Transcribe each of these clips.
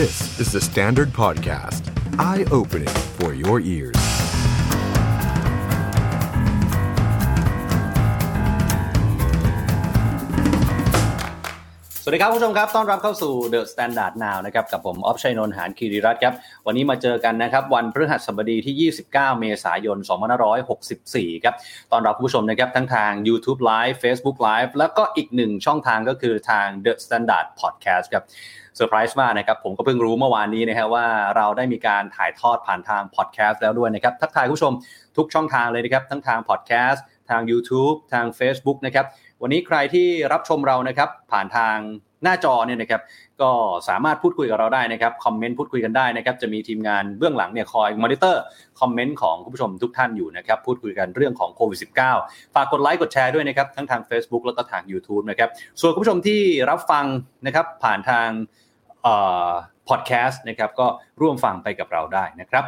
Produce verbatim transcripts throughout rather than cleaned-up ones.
This is The Standard Podcast. Eye-opening for your ears. สวัสดีครับคุณผู้ชมครับต้อนรับเข้าสู่ The Standard Now นะครับกับผมอ๊อฟชัยนนท์หานคีรีรัตน์ครับวันนี้มาเจอกันนะครับวันพฤหัสบดีที่ยี่สิบเก้าเมษายนสองพันห้าร้อยหกสิบสี่ครับต้อนรับผู้ชมนะครับทั้งทาง YouTube Live Facebook Live แล้วก็อีกหนึ่งช่องทางก็คือทาง The Standard Podcast ครับเซอร์ไพรส์มากนะครับผมก็เพิ่งรู้เมื่อวานนี้นะฮะว่าเราได้มีการถ่ายทอดผ่านทางพอดแคสต์แล้วด้วยนะครับทักทายผู้ชมทุกช่องทางเลยนะครับทั้งทางพอดแคสต์ทาง YouTube ทาง Facebook นะครับวันนี้ใครที่รับชมเรานะครับผ่านทางหน้าจอเนี่ยนะครับก็สามารถพูดคุยกับเราได้นะครับคอมเมนต์พูดคุยกันได้นะครับจะมีทีมงานเบื้องหลังเนี่ยคอยมอนิเตอร์คอมเมนต์ของคุณผู้ชมทุกท่านอยู่นะครับพูดคุยกันเรื่องของโควิด สิบเก้า ฝากกดไลค์กดแชร์ด้วยนะครับทั้งทาง Facebook แล้วก็ทาง YouTube นะครับส่วนคุณผู้ชมที่รับฟังนะครับผ่านทางเอ่อพอดแคสต์นะครับก็ร่วมฟังไปกับเราได้นะครับ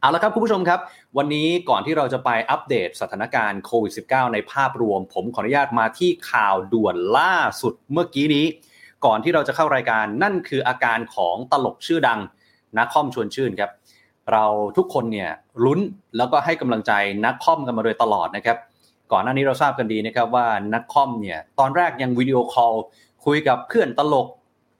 เอาละครับคุณผู้ชมครับวันนี้ก่อนที่เราจะไปอัปเดตสถานการณ์โควิด สิบเก้า ในภาพรวมผมขออนุญาตมาที่ข่าวด่วนล่าสุดเมื่อกี้นี้ก่อนที่เราจะเข้ารายการนั่นคืออาการของตลกชื่อดังนักคอมชวนชื่นครับเราทุกคนเนี่ยลุ้นแล้วก็ให้กำลังใจนักคอมกันมาโดยตลอดนะครับก่อนหน้านี้เราทราบกันดีนะครับว่านักคอมเนี่ยตอนแรกยังวิดีโอคอลคุยกับเพื่อนตลก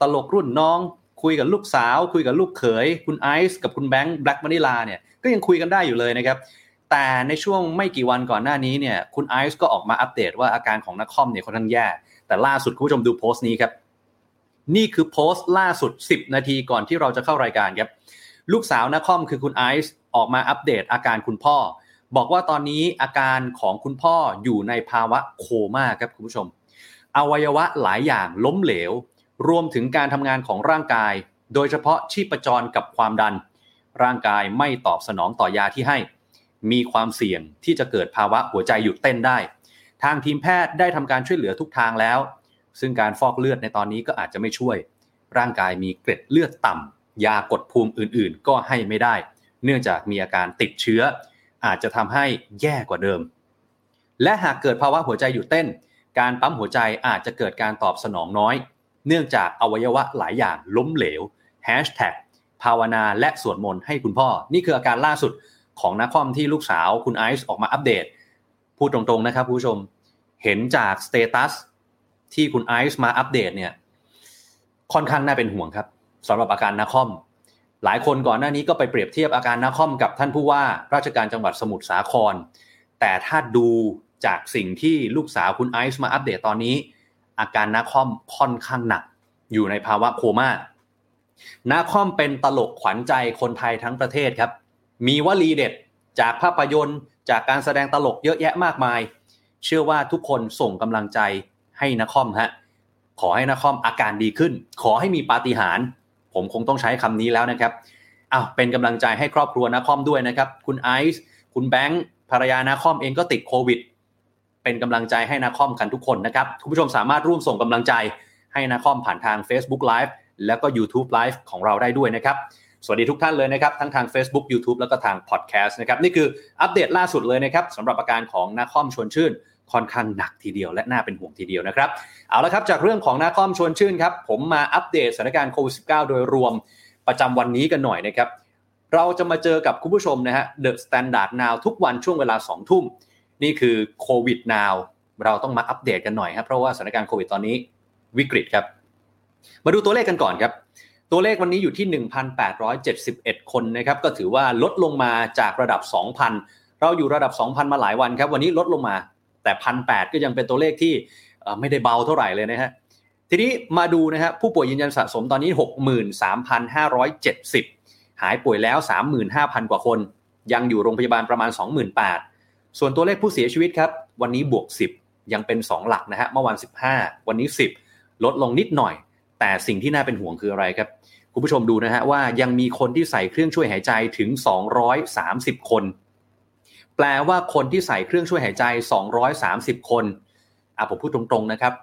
ตลกรุ่นน้องคุยกับลูกสาวคุยกับลูกเขยคุณไอซ์กับคุณแบงค์ Black Manila เนี่ยก็ยังคุยกันได้อยู่เลยนะครับแต่ในช่วงไม่กี่วันก่อนหน้านี้เนี่ยคุณไอซ์ก็ออกมาอัปเดตว่าอาการของนักคอมเนี่ยค่อนข้างแย่แต่ล่าสุดคุณผู้ชมดูโพสต์นี้ครับนี่คือโพสต์ล่าสุดสิบนาทีก่อนที่เราจะเข้ารายการครับลูกสาวนักคอมคือคุณไอซ์ออกมาอัปเดตอาการคุณพ่อบอกว่าตอนนี้อาการของคุณพ่ออยู่ในภาวะโคม่าครับคุณผู้ชมอวัยวะหลายอย่างล้มเหลวรวมถึงการทำงานของร่างกายโดยเฉพาะชีพจรกับความดันร่างกายไม่ตอบสนองต่อยาที่ให้มีความเสี่ยงที่จะเกิดภาวะหัวใจหยุดเต้นได้ทางทีมแพทย์ได้ทำการช่วยเหลือทุกทางแล้วซึ่งการฟอกเลือดในตอนนี้ก็อาจจะไม่ช่วยร่างกายมีเกล็ดเลือดต่ำยากดภูมิอื่นๆก็ให้ไม่ได้เนื่องจากมีอาการติดเชื้ออาจจะทำให้แย่กว่าเดิมและหากเกิดภาวะหัวใจหยุดเต้นการปั๊มหัวใจอาจจะเกิดการตอบสนองน้อยเนื่องจากอวัยวะหลายอย่างล้มเหลวภาวนาและสวดมนต์ให้คุณพ่อนี่คืออาการล่าสุดของนักคอมที่ลูกสาวคุณไอซ์ออกมาอัปเดตพูดตรงๆนะครับผู้ชมเห็นจากสเตตัสที่คุณไอซ์มาอัปเดตเนี่ยค่อนข้างน่าเป็นห่วงครับสำหรับอาการนักคอมหลายคนก่อนหน้านี้ก็ไปเปรียบเทียบอาการนักคอมกับท่านผู้ว่าราชการจังหวัดสมุทรสาครแต่ถ้าดูจากสิ่งที่ลูกสาวคุณไอซ์มาอัปเดตตอนนี้อาการนักคอมค่อนข้างหนักอยู่ในภาวะโคม่านาคอมเป็นตลกขวัญใจคนไทยทั้งประเทศครับมีวลีเด็ดจากภาพยนตร์จากการแสดงตลกเยอะแยะมากมายเชื่อว่าทุกคนส่งกำลังใจให้นาคอมฮะขอให้นาคอมอาการดีขึ้นขอให้มีปาฏิหาริย์ผมคงต้องใช้คำนี้แล้วนะครับอ้าวเป็นกำลังใจให้ครอบครัวนาคอมด้วยนะครับคุณไอซ์คุณแบงค์ภรรยานาคอมเองก็ติดโควิดเป็นกำลังใจให้นาคอมกันทุกคนนะครับคุณผู้ชมสามารถร่วมส่งกำลังใจให้นาคอมผ่านทาง Facebook Liveแล้วก็ YouTube Live ของเราได้ด้วยนะครับสวัสดีทุกท่านเลยนะครับทั้งทาง Facebook YouTube แล้วก็ทาง Podcast นะครับนี่คืออัปเดตล่าสุดเลยนะครับสำหรับอาการของนาคอมชวนชื่นค่อนข้างหนักทีเดียวและน่าเป็นห่วงทีเดียวนะครับเอาละครับจากเรื่องของนาคอมชวนชื่นครับผมมาอัปเดตสถานการณ์โควิด สิบเก้า โดยรวมประจำวันนี้กันหน่อยนะครับเราจะมาเจอกับคุณผู้ชมนะฮะ The Standard Now ทุกวันช่วงเวลา สองทุ่มนี่คือโควิด Now เราต้องมาอัปเดตกันหน่อยครับเพราะว่าสถานการณ์โควิดตอนนี้วิกฤตครับมาดูตัวเลขกันก่อนครับตัวเลขวันนี้อยู่ที่ หนึ่งพันแปดร้อยเจ็ดสิบเอ็ด คนนะครับก็ถือว่าลดลงมาจากระดับ สองพัน เราอยู่ระดับ สองพัน มาหลายวันครับวันนี้ลดลงมาแต่ หนึ่งพันแปดร้อย ก็ยังเป็นตัวเลขที่ไม่ได้เบาเท่าไหร่เลยนะฮะทีนี้มาดูนะฮะผู้ป่วยยืนยันสะสมตอนนี้ หกหมื่นสามพันห้าร้อยเจ็ดสิบ หายป่วยแล้ว สามหมื่นห้าพัน กว่าคนยังอยู่โรงพยาบาลประมาณ สองหมื่นแปดพัน ส่วนตัวเลขผู้เสียชีวิตครับวันนี้บวกสิบยังเป็นสองหลักนะฮะเมื่อวันสิบห้าวันนี้สิบลดลงนิดหน่อยแต่สิ่งที่น่าเป็นห่วงคืออะไรครับคุณผู้ชมดูนะฮะว่ายังมีคนที่ใส่เครื่องช่วยหายใจถึงสองร้อยสามสิบคนแปลว่าคนที่ใส่เครื่องช่วยหายใจสองร้อยสามสิบคนอ่ะผมพูดตรงๆนะครับ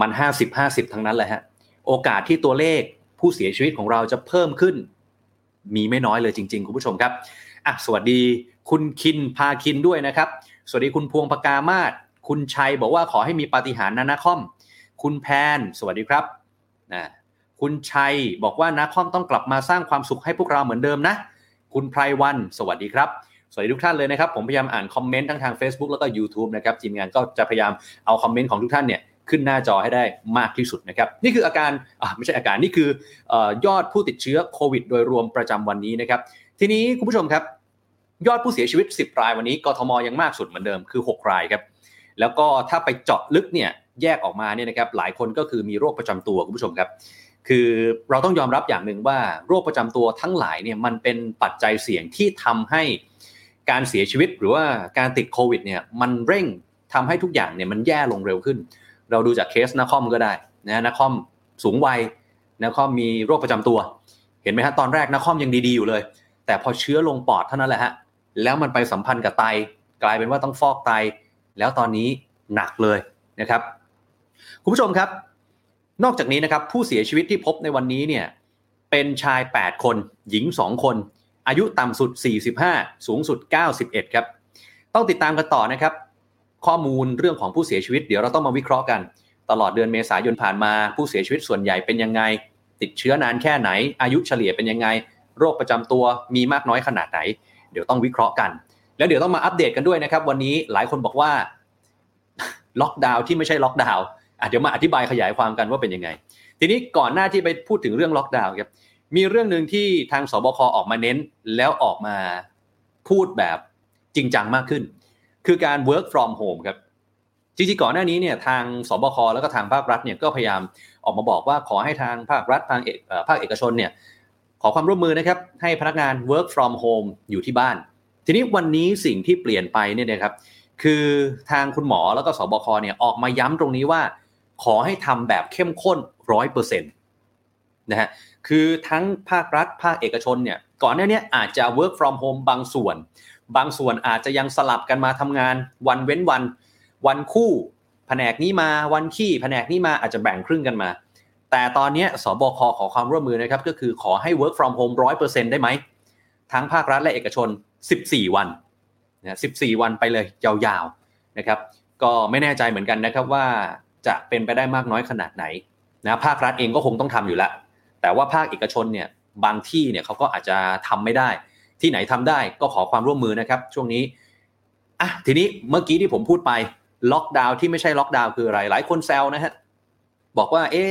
มันห้าสิบห้าสิบทั้งนั้นแหละฮะโอกาสที่ตัวเลขผู้เสียชีวิตของเราจะเพิ่มขึ้นมีไม่น้อยเลยจริงๆคุณผู้ชมครับอ่ะสวัสดีคุณคินพาคินด้วยนะครับสวัสดีคุณพวงพกามาศคุณชัยบอกว่าขอให้มีปาฏิหาริย์นะนะคอมคุณแพนสวัสดีครับนะ คุณชัยบอกว่านะคอมต้องกลับมาสร้างความสุขให้พวกเราเหมือนเดิมนะคุณไพรวันสวัสดีครับสวัสดีทุกท่านเลยนะครับผมพยายามอ่านคอมเมนต์ทั้งทาง Facebook แล้วก็ YouTube นะครับทีมงานก็จะพยายามเอาคอมเมนต์ของทุกท่านเนี่ยขึ้นหน้าจอให้ได้มากที่สุดนะครับนี่คืออาการอ่ะไม่ใช่อาการนี่คือเอ่อยอดผู้ติดเชื้อโควิดโดยรวมประจำวันนี้นะครับทีนี้คุณผู้ชมครับยอดผู้เสียชีวิตสิบรายวันนี้กทมยังมากสุดเหมือนเดิมคือหกรายครับแล้วก็ถ้าไปเจาะลึกเนี่ยแยกออกมาเนี่ยนะครับหลายคนก็คือมีโรคประจำตัวคุณผู้ชมครับคือเราต้องยอมรับอย่างนึงว่าโรคประจำตัวทั้งหลายเนี่ยมันเป็นปัจจัยเสี่ยงที่ทำให้การเสียชีวิตหรือว่าการติดโควิดเนี่ยมันเร่งทำให้ทุกอย่างเนี่ยมันแย่ลงเร็วขึ้นเราดูจากเคสนักคอมก็ได้นะนักคอมสูงวัยนักคอมมีโรคประจำตัวเห็นไหมฮะตอนแรกนักคอมยังดีๆอยู่เลยแต่พอเชื้อลงปอดเท่านั้นแหละฮะแล้วมันไปสัมพันธ์กับไตกลายเป็นว่าต้องฟอกไตแล้วตอนนี้หนักเลยนะครับคุณผู้ชมครับนอกจากนี้นะครับผู้เสียชีวิตที่พบในวันนี้เนี่ยเป็นชายแปดคนหญิงสองคนอายุต่ำสุดสี่สิบห้าสูงสุดเก้าสิบเอ็ดครับต้องติดตามกันต่อนะครับข้อมูลเรื่องของผู้เสียชีวิตเดี๋ยวเราต้องมาวิเคราะห์กันตลอดเดือนเมษายนผ่านมาผู้เสียชีวิตส่วนใหญ่เป็นยังไงติดเชื้อนานแค่ไหนอายุเฉลี่ยเป็นยังไงโรคประจำตัวมีมากน้อยขนาดไหนเดี๋ยวต้องวิเคราะห์กันแล้วเดี๋ยวต้องมาอัปเดตกันด้วยนะครับวันนี้หลายคนบอกว่าล็อกดาวน์ที่ไม่ใช่ล็อกดาวน์เดี๋ยวมาอธิบายขยายความกันว่าเป็นยังไงทีนี้ก่อนหน้าที่ไปพูดถึงเรื่องล็อกดาวน์ครับมีเรื่องนึงที่ทางสบคออกมาเน้นแล้วออกมาพูดแบบจริงจังมากขึ้นคือการ work from home ครับจริงๆก่อนหน้านี้เนี่ยทางสบคแล้วก็ทางภาครัฐเนี่ยก็พยายามออกมาบอกว่าขอให้ทางภาครัฐทางภาคเอกชนเนี่ยขอความร่วมมือนะครับให้พนักงาน work from home อยู่ที่บ้านทีนี้วันนี้สิ่งที่เปลี่ยนไปเนี่ยนะครับคือทางคุณหมอแล้วก็สบคเนี่ยออกมาย้ำตรงนี้ว่าขอให้ทำแบบเข้มข้น หนึ่งร้อยเปอร์เซ็นต์ นะฮะคือทั้งภาครัฐภาคเอกชนเนี่ยก่อนหน้านี้อาจจะ work from home บางส่วนบางส่วนอาจจะยังสลับกันมาทำงานวันเว้นวันวันคู่แผนกนี้มาวันขี้แผนกนี้มาอาจจะแบ่งครึ่งกันมาแต่ตอนนี้สบคขอความร่วมมือนะครับก็คือขอให้ work from home หนึ่งร้อยเปอร์เซ็นต์ ได้ไหมทั้งภาครัฐและเอกชนสิบสี่วันนะสิบสี่วันไปเลยยาวๆนะครับก็ไม่แน่ใจเหมือนกันนะครับว่าจะเป็นไปได้มากน้อยขนาดไหนนะภาครัฐเองก็คงต้องทำอยู่แล้วแต่ว่าภาคเอกชนเนี่ยบางที่เนี่ยเขาก็อาจจะทำไม่ได้ที่ไหนทำได้ก็ขอความร่วมมือนะครับช่วงนี้อ่ะทีนี้เมื่อกี้ที่ผมพูดไปล็อกดาวน์ที่ไม่ใช่ล็อกดาวน์คืออะไรหลายคนแซวนะฮะบอกว่าเอ๊ะ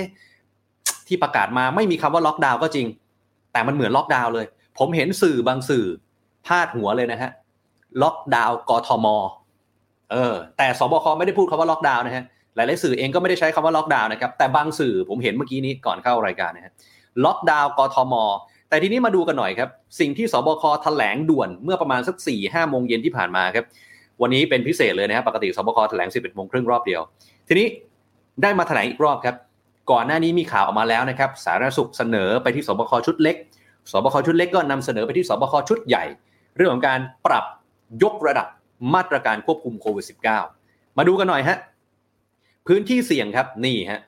ที่ประกาศมาไม่มีคำว่าล็อกดาวน์ก็จริงแต่มันเหมือนล็อกดาวน์เลยผมเห็นสื่อบางสื่อพาดหัวเลยนะฮะล็อกดาวน์กทมเออแต่สบคไม่ได้พูดคำว่าล็อกดาวน์นะฮะหลายๆสื่อเองก็ไม่ได้ใช้คำว่าล็อกดาวน์นะครับแต่บางสื่อผมเห็นเมื่อกี้นี้ก่อนเข้ารายการนะฮะล็อกดาวน์กทมแต่ทีนี้มาดูกันหน่อยครับสิ่งที่สบคแถลงด่วนเมื่อประมาณสัก สี่ถึงห้า โมงเย็นที่ผ่านมาครับวันนี้เป็นพิเศษเลยนะครับปกติสบคแถลง สิบเอ็ด โมงครึ่งรอบเดียวทีนี้ได้มาแถลงอีกรอบครับก่อนหน้านี้มีข่าวออกมาแล้วนะครับสาธารณสุขเสนอไปที่สบคชุดเล็กสบคชุดเล็กก็นำเสนอไปที่สบคชุดใหญ่เรื่องของการปรับยกระดับมาตรการควบคุมโควิด สิบเก้า มาดูกันหน่อยฮะพื้นที่เสี่ยงครับนี่ฮะ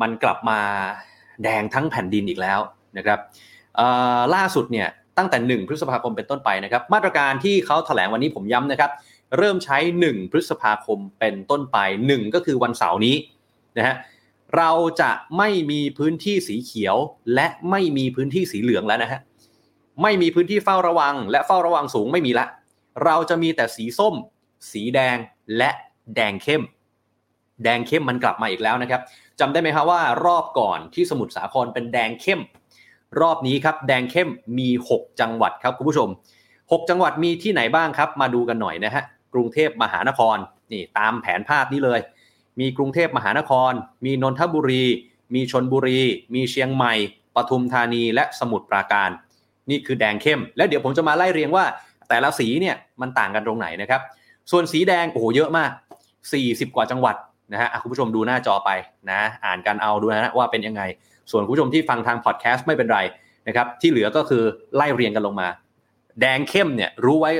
มันกลับมาแดงทั้งแผ่นดินอีกแล้วนะครับล่าสุดเนี่ยตั้งแต่หนึ่งพฤษภาคมเป็นต้นไปนะครับมาตรการที่เขาแถลงวันนี้ผมย้ำนะครับเริ่มใช้หนึ่งพฤษภาคมเป็นต้นไปหนึ่งก็คือวันเสาร์นี้นะฮะเราจะไม่มีพื้นที่สีเขียวและไม่มีพื้นที่สีเหลืองแล้วนะฮะไม่มีพื้นที่เฝ้าระวังและเฝ้าระวังสูงไม่มีละเราจะมีแต่สีส้มสีแดงและแดงเข้มแดงเข้มมันกลับมาอีกแล้วนะครับจำได้ไหมครับว่ารอบก่อนที่สมุทรสาครเป็นแดงเข้มรอบนี้ครับแดงเข้มมีหกจังหวัดครับคุณผู้ชมหกจังหวัดมีที่ไหนบ้างครับมาดูกันหน่อยนะฮะกรุงเทพมหานครนี่ตามแผนภาพนี้เลยมีกรุงเทพมหานครมีนนทบุรีมีชลบุรีมีเชียงใหม่ปทุมธานีและสมุทรปราการนี่คือแดงเข้มแล้วเดี๋ยวผมจะมาไล่เรียงว่าแต่ละสีเนี่ยมันต่างกันตรงไหนนะครับส่วนสีแดงโอ้โหเยอะมากสี่สิบกว่าจังหวัดนะฮะคุณผู้ชมดูหน้าจอไปนะอ่านกันเอาดูนะว่าเป็นยังไงส่วนคุณผู้ชมที่ฟังทางพอดแคสต์ไม่เป็นไรนะครับที่เหลือก็คือไล่เรียงกันลงมาแดงเข้มเนี่ยรู้ไว้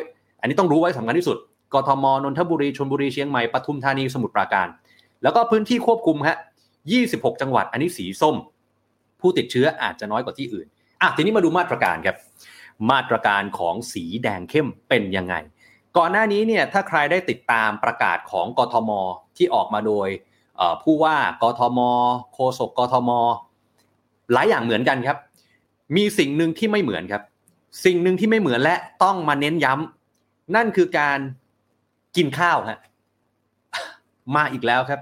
อันนี้ต้องรู้ไว้สำคัญที่สุดกทมนนทบุรีชลบุรีเชียงใหม่ปทุมธานีสมุทรปราการแล้วก็พื้นที่ควบคุมฮะยี่สิบหกจังหวัดอันนี้สีส้มผู้ติดเชื้ออาจจะน้อยกว่าที่อื่นอ่ะทีนี้มาดูมาตรการครับมาตรการของสีแดงเข้มเป็นยังไงก่อนหน้านี้เนี่ยถ้าใครได้ติดตามประกาศของกทมที่ออกมาโดยผู้ว่ากทมโฆษกกทม หลายอย่างเหมือนกันครับมีสิ่งนึงที่ไม่เหมือนครับสิ่งนึงที่ไม่เหมือนและต้องมาเน้นย้ำนั่นคือการกินข้าวฮะมาอีกแล้วครับ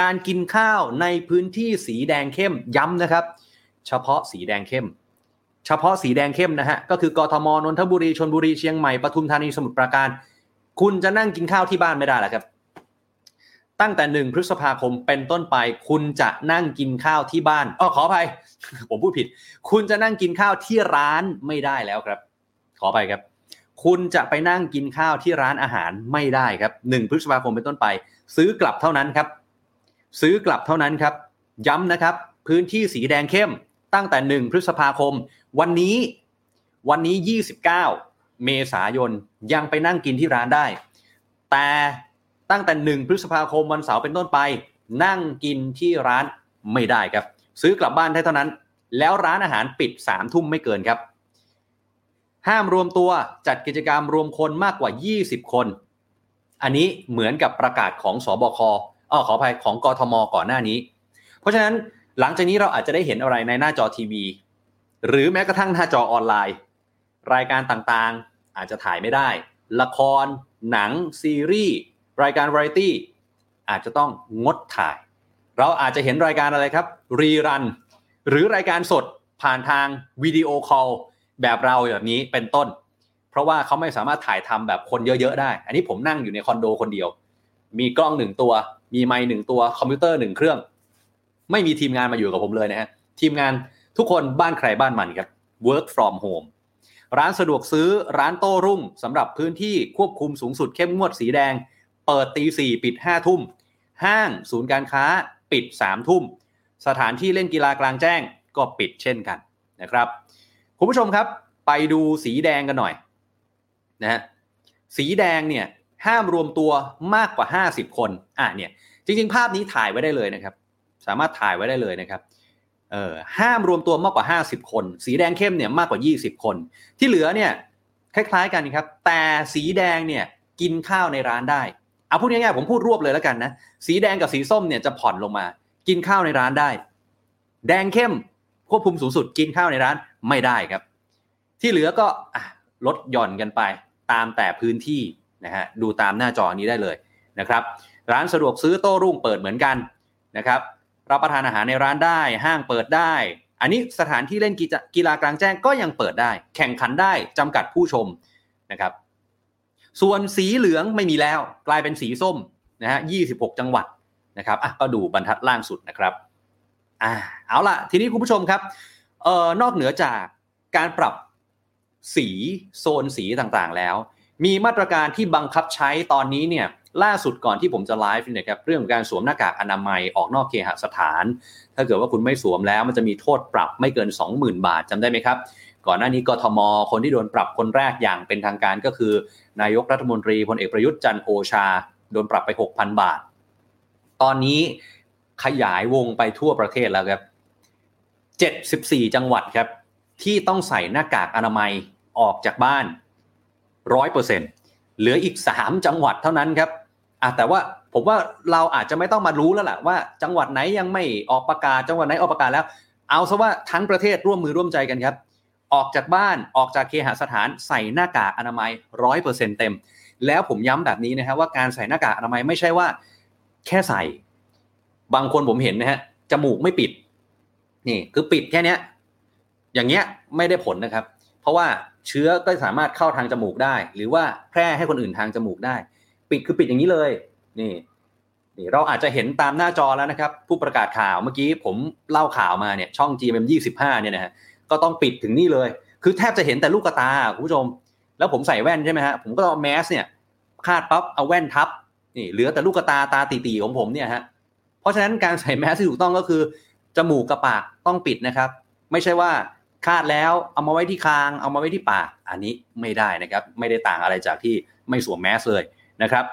การกินข้าวในพื้นที่สีแดงเข้มย้ำนะครับเฉพาะสีแดงเข้มเฉพาะสีแดงเข้มนะฮะก็คือกทมนนทบุรีชลบุรีเชียงใหม่ปทุมธานีสมุทรปราการคุณจะนั่งกินข้าวที่บ้านไม่ได้แล้วครับตั้งแต่หนึ่งพฤษภาคมเป็นต้นไปคุณจะนั่งกินข้าวที่บ้านอ้อขออภัยผมพูดผิดคุณจะนั่งกินข้าวที่ร้านไม่ได้แล้วครับขออภัยครับคุณจะไปนั่งกินข้าวที่ร้านอาหารไม่ได้ครับหนึ่งพฤษภาคมเป็นต้นไปซื้อกลับเท่านั้นครับซื้อกลับเท่านั้นครับย้ำนะครับพื้นที่สีแดงเข้มตั้งแต่หนึ่งพฤษภาคมวันนี้วันนี้ยี่สิบเก้าเมษายนยังไปนั่งกินที่ร้านได้แต่ตั้งแต่หนึ่งพฤษภาคมวันเสาร์เป็นต้นไปนั่งกินที่ร้านไม่ได้ครับซื้อกลับบ้านได้เท่านั้นแล้วร้านอาหารปิด สาม ทุ่มไม่เกินครับห้ามรวมตัวจัดกิจกรรมรวมคนมากกว่ายี่สิบคนอันนี้เหมือนกับประกาศของสบคอ้อขออภัยของกทมก่อนหน้านี้เพราะฉะนั้นหลังจากนี้เราอาจจะได้เห็นอะไรในหน้าจอทีวีหรือแม้กระทั่งหน้าจอออนไลน์รายการต่างๆอาจจะถ่ายไม่ได้ละครหนังซีรีส์รายการวาไรตี้อาจจะต้องงดถ่ายเราอาจจะเห็นรายการอะไรครับรีรันหรือรายการสดผ่านทางวิดีโอคอลแบบเราแบบนี้เป็นต้นเพราะว่าเขาไม่สามารถถ่ายทำแบบคนเยอะๆได้อันนี้ผมนั่งอยู่ในคอนโดคนเดียวมีกล้องหนึ่งตัวมีไมค์หนึ่งตัวคอมพิวเตอร์หนึ่งเครื่องไม่มีทีมงานมาอยู่กับผมเลยนะฮะทีมงานทุกคนบ้านใครบ้านมันครับ work from home ร้านสะดวกซื้อร้านโต้รุ่งสำหรับพื้นที่ควบคุมสูงสุดเข้มงวดสีแดงเปิดตีสี่ปิดห้าทุ่มห้างศูนย์การค้าปิดสามทุ่มสถานที่เล่นกีฬากลางแจ้งก็ปิดเช่นกันนะครับคุณผู้ชมครับไปดูสีแดงกันหน่อยนะฮะสีแดงเนี่ยห้ามรวมตัวมากกว่าห้าสิบคนอ่ะเนี่ยจริงๆภาพนี้ถ่ายไว้ได้เลยนะครับสามารถถ่ายไว้ได้เลยนะครับเอ่อห้ามรวมตัวมากกว่าห้าสิบคนสีแดงเข้มเนี่ยมากกว่ายี่สิบคนที่เหลือเนี่ยคล้ายๆกันครับแต่สีแดงเนี่ยกินข้าวในร้านได้เอาพูดง่ายๆผมพูดรวบเลยแล้วกันนะสีแดงกับสีส้มเนี่ยจะผ่อนลงมากินข้าวในร้านได้แดงเข้มควบคุมสูงสุดกินข้าวในร้านไม่ได้ครับที่เหลือก็ลดหย่อนกันไปตามแต่พื้นที่นะฮะดูตามหน้าจอนี้ได้เลยนะครับร้านสะดวกซื้อโต้รุ่งเปิดเหมือนกันนะครับรับประทานอาหารในร้านได้ห้างเปิดได้อันนี้สถานที่เล่นกีฬากลางแจ้งก็ยังเปิดได้แข่งขันได้จำกัดผู้ชมนะครับส่วนสีเหลืองไม่มีแล้วกลายเป็นสีส้มนะฮะยี่สิบหกจังหวัดนะครับอ่ะก็ดูบรรทัดล่างสุดนะครับอ่าเอาล่ะทีนี้คุณผู้ชมครับเอ่อนอกเหนือจากการปรับสีโซนสีต่างๆแล้วมีมาตรการที่บังคับใช้ตอนนี้เนี่ยล่าสุดก่อนที่ผมจะไลฟ์เนี่ยครับเรื่องการสวมหน้ากากอนามัยออกนอกเคหสถานถ้าเกิดว่าคุณไม่สวมแล้วมันจะมีโทษปรับไม่เกิน สองหมื่น บาทจำได้ไหมครับก่อนหน้านี้กทมคนที่โดนปรับคนแรกอย่างเป็นทางการก็คือนายกรัฐมนตรีพลเอกประยุทธ์จันทร์โอชาโดนปรับไป หกพัน บาทตอนนี้ขยายวงไปทั่วประเทศแล้วครับเจ็ดสิบสี่จังหวัดครับที่ต้องใส่หน้ากากอนามัยออกจากบ้าน หนึ่งร้อยเปอร์เซ็นต์ เหลืออีกสามจังหวัดเท่านั้นครับอ่ะแต่ว่าผมว่าเราอาจจะไม่ต้องมารู้แล้วล่ะว่าจังหวัดไหนยังไม่ออกประกาศจังหวัดไหนออกประกาศแล้วเอาซะว่าทั้งประเทศร่วมมือร่วมใจกันครับออกจากบ้านออกจากเคหสถานใส่หน้ากากอนามัย หนึ่งร้อยเปอร์เซ็นต์ เต็มแล้วผมย้ำแบบนี้นะฮะว่าการใส่หน้ากากอนามัยไม่ใช่ว่าแค่ใส่บางคนผมเห็นนะฮะจมูกไม่ปิดนี่คือปิดแค่เนี้ยอย่างเงี้ยไม่ได้ผลนะครับเพราะว่าเชื้อก็สามารถเข้าทางจมูกได้หรือว่าแพร่ให้คนอื่นทางจมูกได้ปิดคือปิดอย่างนี้เลยนี่นี่เราอาจจะเห็นตามหน้าจอแล้วนะครับผู้ประกาศข่าวเมื่อกี้ผมเล่าข่าวมาเนี่ยช่อง จี เอ็ม เอ็ม ยี่สิบห้า เนี่ยนะฮะก็ต้องปิดถึงนี่เลยคือแทบจะเห็นแต่ลูกตาคุณผู้ชมแล้วผมใส่แว่นใช่ไหมฮะผมก็เอาแมสเนี่ยคาดปั๊บเอาแว่นทับนี่เหลือแต่ลูกตาตาตีๆของผมเนี่ยฮะเพราะฉะนั้นการใส่แมสที่ถูกต้องก็คือจมูกกับปากต้องปิดนะครับไม่ใช่ว่าคาดแล้วเอามาไว้ที่คางเอามาไว้ที่ปากอันนี้ไม่ได้นะครับไม่ได้ต่างอะไรจากที่ไม่สวมแมสเลยนะครับ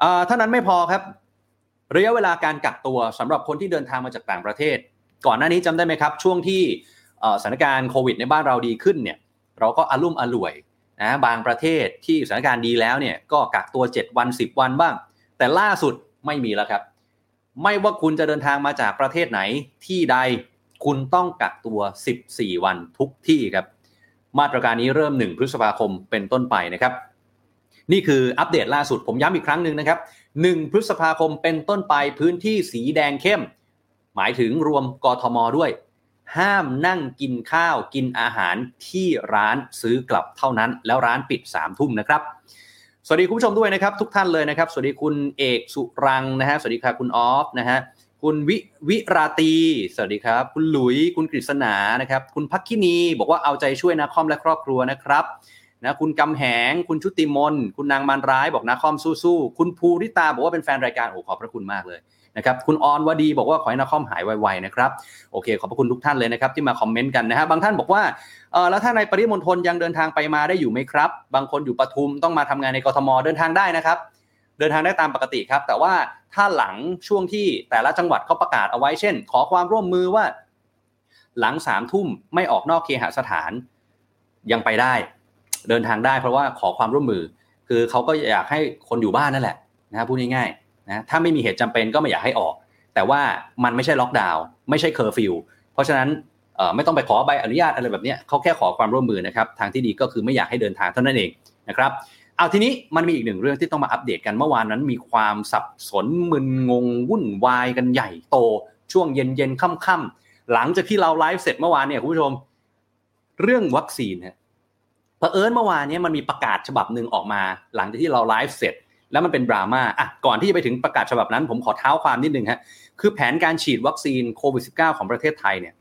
เอ่อเท่านั้นไม่พอครับระยะเวลาการกักตัวสำหรับคนที่เดินทางมาจากต่างประเทศก่อนหน้านี้จำได้ไหมครับช่วงที่สถานการณ์โควิดในบ้านเราดีขึ้นเนี่ยเราก็อลุ่มอล่วยนะบางประเทศที่สถานการณ์ดีแล้วเนี่ยก็กักตัวเจ็ดวันสิบวันบ้างแต่ล่าสุดไม่มีแล้วครับไม่ว่าคุณจะเดินทางมาจากประเทศไหนที่ใด คุณต้องกักตัวสิบสี่วันทุกที่ครับมาตรการนี้เริ่มหนึ่งพฤษภาคมเป็นต้นไปนะครับนี่คืออัปเดตล่าสุดผมย้ำอีกครั้งนึงนะครับหนึ่งพฤษภาคมเป็นต้นไปพื้นที่สีแดงเข้มหมายถึงรวมกทมด้วยห้ามนั่งกินข้าวกินอาหารที่ร้านซื้อกลับเท่านั้นแล้วร้านปิดสามทุ่มนะครับสวัสดีคุณผู้ชมด้วยนะครับทุกท่านเลยนะครับสวัสดีคุณเอกสุรังนะฮะสวัสดีค่ะคุณออฟนะฮะคุณวิวิราตีสวัสดีครับคุณหลุยคุณกฤษณานะครับคุณภักคินีบอกว่าเอาใจช่วยนาคอมและครอบครัวนะครับนะคุณกำแหงคุณชุติมนคุณนางมารร้ายบอกนาคอมสู้ๆคุณภูริตาบอกว่าเป็นแฟนรายการโอ้ขอบพระคุณมากเลยนะครับคุณออนวดีบอกว่าขอให้นาคอมหายไวๆนะครับโอเคขอบพระคุณทุกท่านเลยนะครับที่มาคอมเมนต์กันนะฮะบางท่านบอกว่าเออแล้วถ้าในปริมณฑลยังเดินทางไปมาได้อยู่ไหมครับบางคนอยู่ปทุมต้องมาทำงานในกทมเดินทางได้นะครับเดินทางได้ตามปกติครับแต่ว่าถ้าหลังช่วงที่แต่ละจังหวัดเขาประกาศเอาไว้เช่นขอความร่วมมือว่าหลังสามทุ่มไม่ออกนอกเคหสถานยังไปได้เดินทางได้เพราะว่าขอความร่วมมือคือเขาก็อยากให้คนอยู่บ้านนั่นแหละนะพูดง่ายๆนะถ้าไม่มีเหตุจำเป็นก็ไม่อยากให้ออกแต่ว่ามันไม่ใช่ล็อกดาวน์ไม่ใช่เคอร์ฟิวเพราะฉะนั้นไม่ต้องไปขอใบอนุญาตอะไรแบบนี้เขาแค่ขอความร่วมมือนะครับทางที่ดีก็คือไม่อยากให้เดินทางเท่านั้นเองนะครับเอาทีนี้มันมีอีกหนึ่งเรื่องที่ต้องมาอัปเดตกันเมื่อวานนั้นมีความสับสนมึนงงวุ่นวายกันใหญ่โตช่วงเย็นๆค่ำๆหลังจากที่เราไลฟ์เสร็จเมื่อวานเนี่ยคุณผู้ชมเรื่องวัคซีนฮะเผอิญเมื่อวานนี้มันมีประกาศฉบับนึงออกมาหลังจากที่เราไลฟ์เสร็จแล้วมันเป็นดราม่าอ่ะก่อนที่จะไปถึงประกาศฉบับนั้นผมขอเท้าความนิดนึงฮะคือแผนการฉีดวัคซีนโควิด สิบเก้า ของประเทศไทยเนี่ย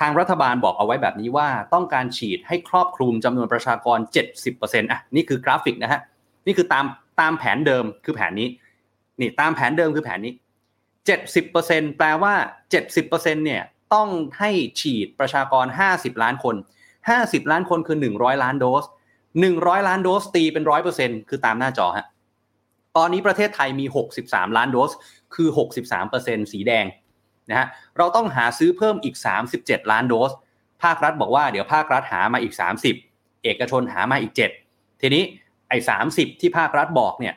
ทางรัฐบาลบอกเอาไว้แบบนี้ว่าต้องการฉีดให้ครอบคลุมจำนวนประชากร เจ็ดสิบเปอร์เซ็นต์ อ่ะนี่คือกราฟิกนะฮะนี่คือตามตามแผนเดิมคือแผนนี้นี่ตามแผนเดิมคือแผนนี้ เจ็ดสิบเปอร์เซ็นต์ แปลว่า เจ็ดสิบเปอร์เซ็นต์ เนี่ยต้องให้ฉีดประชากรห้าสิบล้านคนห้าสิบล้านคนคือหนึ่งร้อยล้านโดสหนึ่งร้อยล้านโดสตีเป็น หนึ่งร้อยเปอร์เซ็นต์ คือตามหน้าจอฮะตอนนี้ประเทศไทยมีหกสิบสามล้านโดสคือ หกสิบสามเปอร์เซ็นต์ สีแดงนะฮะเราต้องหาซื้อเพิ่มอีกสามสิบเจ็ดล้านโดสภาครัฐบอกว่าเดี๋ยวภาครัฐหามาอีกสามสิบเอกชนหามาอีกเจ็ดทีนี้ไอ้สามสิบที่ภาครัฐบอกเนี่ย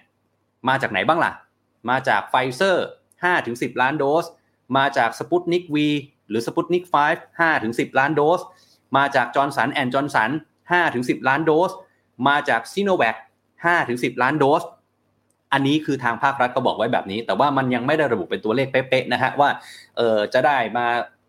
มาจากไหนบ้างล่ะมาจาก Pfizer ห้าถึงสิบล้านโดสมาจาก Sputnik V หรือ Sputnik ไฟว์ ห้าถึงสิบล้านโดสมาจาก Johnson แอนด์ Johnson ห้าถึงสิบล้านโดสมาจาก Sinovac ห้าถึงสิบล้านโดสอันนี้คือทางภาครัฐก็บอกไว้แบบนี้แต่ว่ามันยังไม่ได้ระบุเป็นตัวเลขเป๊ะๆนะฮะว่าเออจะได้มา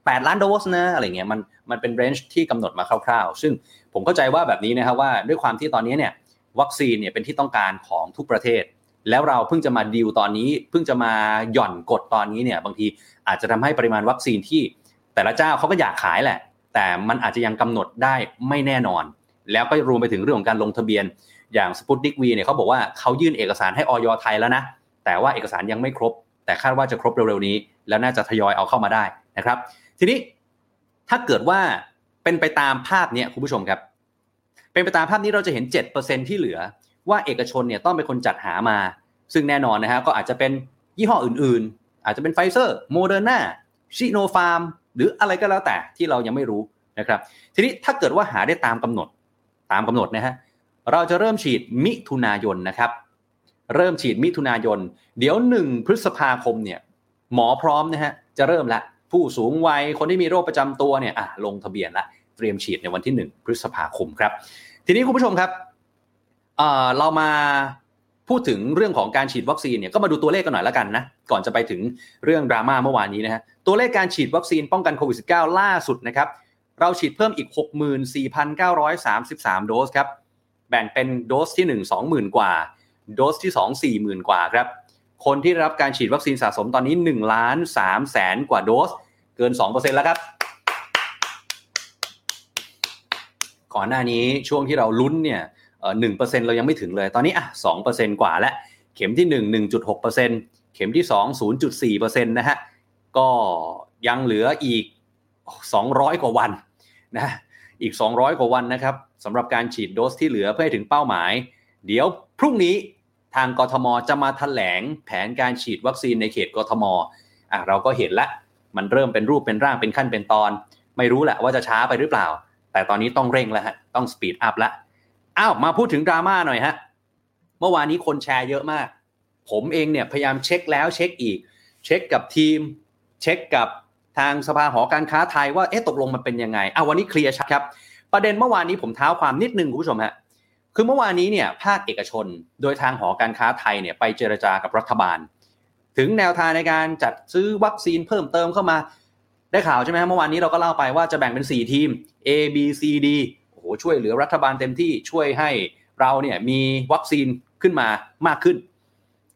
แปดล้านโดสนะอะไรเงี้ยมันมันเป็นเรนจ์ที่กำหนดมาคร่าวๆซึ่งผมเข้าใจว่าแบบนี้นะครับว่าด้วยความที่ตอนนี้เนี่ยวัคซีนเนี่ยเป็นที่ต้องการของทุกประเทศแล้วเราเพิ่งจะมาดีลตอนนี้เพิ่งจะมาหย่อนกดตอนนี้เนี่ยบางทีอาจจะทำให้ปริมาณวัคซีนที่แต่ละเจ้าเขาก็อยากขายแหละแต่มันอาจจะยังกำหนดได้ไม่แน่นอนแล้วก็รวมไปถึงเรื่องของการลงทะเบียนอย่าง Sputnik V เนี่ยเขาบอกว่าเขายื่นเอกสารให้อย.ไทยแล้วนะแต่ว่าเอกสารยังไม่ครบแต่คาดว่าจะครบเร็วๆนี้แล้วน่าจะทยอยเอาเข้ามาได้นะครับทีนี้ถ้าเกิดว่าเป็นไปตามภาพเนี่ยคุณผู้ชมครับเป็นไปตามภาพนี้เราจะเห็น เจ็ดเปอร์เซ็นต์ ที่เหลือว่าเอกชนเนี่ยต้องเป็นคนจัดหามาซึ่งแน่นอนนะฮะก็อาจจะเป็นยี่ห้ออื่นๆอาจจะเป็น Pfizer Moderna Sinopharm หรืออะไรก็แล้วแต่ที่เรายังไม่รู้นะครับทีนี้ถ้าเกิดว่าหาได้ตามกำหนดตามกำหนดนะฮะเราจะเริ่มฉีดมิถุนายนนะครับเริ่มฉีดมิถุนายนเดี๋ยวหนึ่งพฤษภาคมเนี่ยหมอพร้อมนะฮะจะเริ่มละผู้สูงวัยคนที่มีโรคประจำตัวเนี่ยอ่ะลงทะเบียนละเตรียมฉีดในวันที่หนึ่งพฤษภาคมครับทีนี้คุณผู้ชมครับเอ่อเรามาพูดถึงเรื่องของการฉีดวัคซีนเนี่ยก็มาดูตัวเลขกันหน่อยละกันนะก่อนจะไปถึงเรื่องดราม่าเมื่อวานนี้นะฮะตัวเลขการฉีดวัคซีนป้องกันโควิด สิบเก้า ล่าสุดนะครับเราฉีดเพิ่มอีก หกหมื่นสี่พันเก้าร้อยสามสิบสามโดสครับแบ่งเป็นโดสที่ หนึ่ง สองหมื่น กว่าโดสที่ สอง สี่หมื่น กว่าครับคนที่ได้รับการฉีดวัคซีนสะสมตอนนี้ หนึ่งล้านสามแสนกว่าโดสเกิน สองเปอร์เซ็นต์ แล้วครับก่อนหน้านี้ช่วงที่เราลุ้นเนี่ยเอ่อ หนึ่งเปอร์เซ็นต์ เรายังไม่ถึงเลยตอนนี้อ่ะ สองเปอร์เซ็นต์ กว่าแล้วเข็มที่หนึ่ง หนึ่งจุดหกเปอร์เซ็นต์ เข็มที่สอง ศูนย์จุดสี่เปอร์เซ็นต์ นะฮะก็ยังเหลืออีกสองร้อยกว่าวันนะอีกสองร้อยกว่าวันนะครับสำหรับการฉีดโดสที่เหลือเพื่อให้ถึงเป้าหมายเดี๋ยวพรุ่งนี้ทางกทมจะมาแถลงแผนการฉีดวัคซีนในเขตกทมอ่ะเราก็เห็นละมันเริ่มเป็นรูปเป็นร่างเป็นขั้นเป็นตอนไม่รู้แหละว่าจะช้าไปหรือเปล่าแต่ตอนนี้ต้องเร่งแล้วฮะต้องสปีดอัพละอ้าวมาพูดถึงดราม่าหน่อยฮะเมื่อวานนี้คนแชร์เยอะมากผมเองเนี่ยพยายามเช็คแล้วเช็คอีกเช็คกับทีมเช็คกับท ทางสภาหอการค้าไทยว่าเอ๊ะตกลงมันเป็นยังไงอ่ะวันนี้เคลียร์ชัดครับประเด็นเมื่อวานนี้ผมเท้าความนิดนึงคุณผู้ชมฮะคือเมื่อวานนี้เนี่ยภาคเอกชนโดยทางหอการค้าไทยเนี่ยไปเจรจากับรัฐบาลถึงแนวทางในการจัดซื้อวัคซีนเพิ่มเติมเข้ามาได้ข่าวใช่ไหมเมื่อวานนี้เราก็เล่าไปว่าจะแบ่งเป็นสี่ทีม A B C D โอ้โหช่วยเหลือรัฐบาลเต็มที่ช่วยให้เราเนี่ยมีวัคซีนขึ้นมามากขึ้น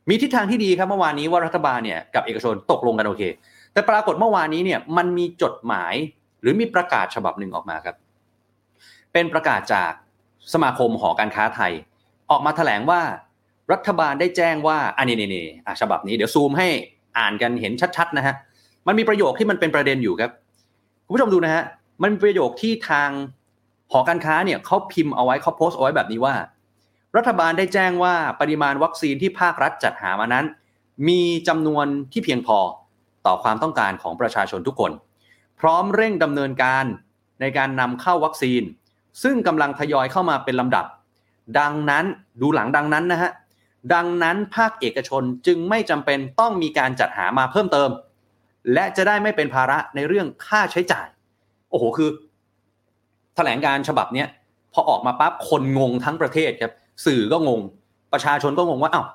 มีทิศทางที่ดีครับเมื่อวานนี้ว่ารัฐบาลเนี่ยกับเอกชนตกลงกันโอเคแต่ปรากฏเมื่อวานนี้เนี่ยมันมีจดหมายหรือมีประกาศฉบับหนึ่งออกมาครับเป็นประกาศจากสมาคมหอการค้าไทยออกมาแถลงว่ารัฐบาลได้แจ้งว่าอันนี้นี่อ่ะฉบับนี้เดี๋ยวซูมให้อ่านกันเห็นชัดๆนะฮะมันมีประโยคที่มันเป็นประเด็นอยู่ครับคุณผู้ชมดูนะฮะมันมีประโยคที่ทางหอการค้าเนี่ยเขาพิมพ์เอาไว้เขาโพสต์เอาไว้แบบนี้ว่ารัฐบาลได้แจ้งว่าปริมาณวัคซีนที่ภาครัฐจัดหามานั้นมีจำนวนที่เพียงพอต่อความต้องการของประชาชนทุกคนพร้อมเร่งดำเนินการในการนำเข้าวัคซีนซึ่งกำลังทยอยเข้ามาเป็นลำดับดังนั้นดูหลังดังนั้นนะฮะดังนั้นภาคเอกชนจึงไม่จำเป็นต้องมีการจัดหามาเพิ่มเติมและจะได้ไม่เป็นภาระในเรื่องค่าใช้จ่ายโอ้โหคือแถลงการฉบับนี้พอออกมาปั๊บคนงงทั้งประเทศครับสื่อก็งงประชาชนก็งงว่าอ้าว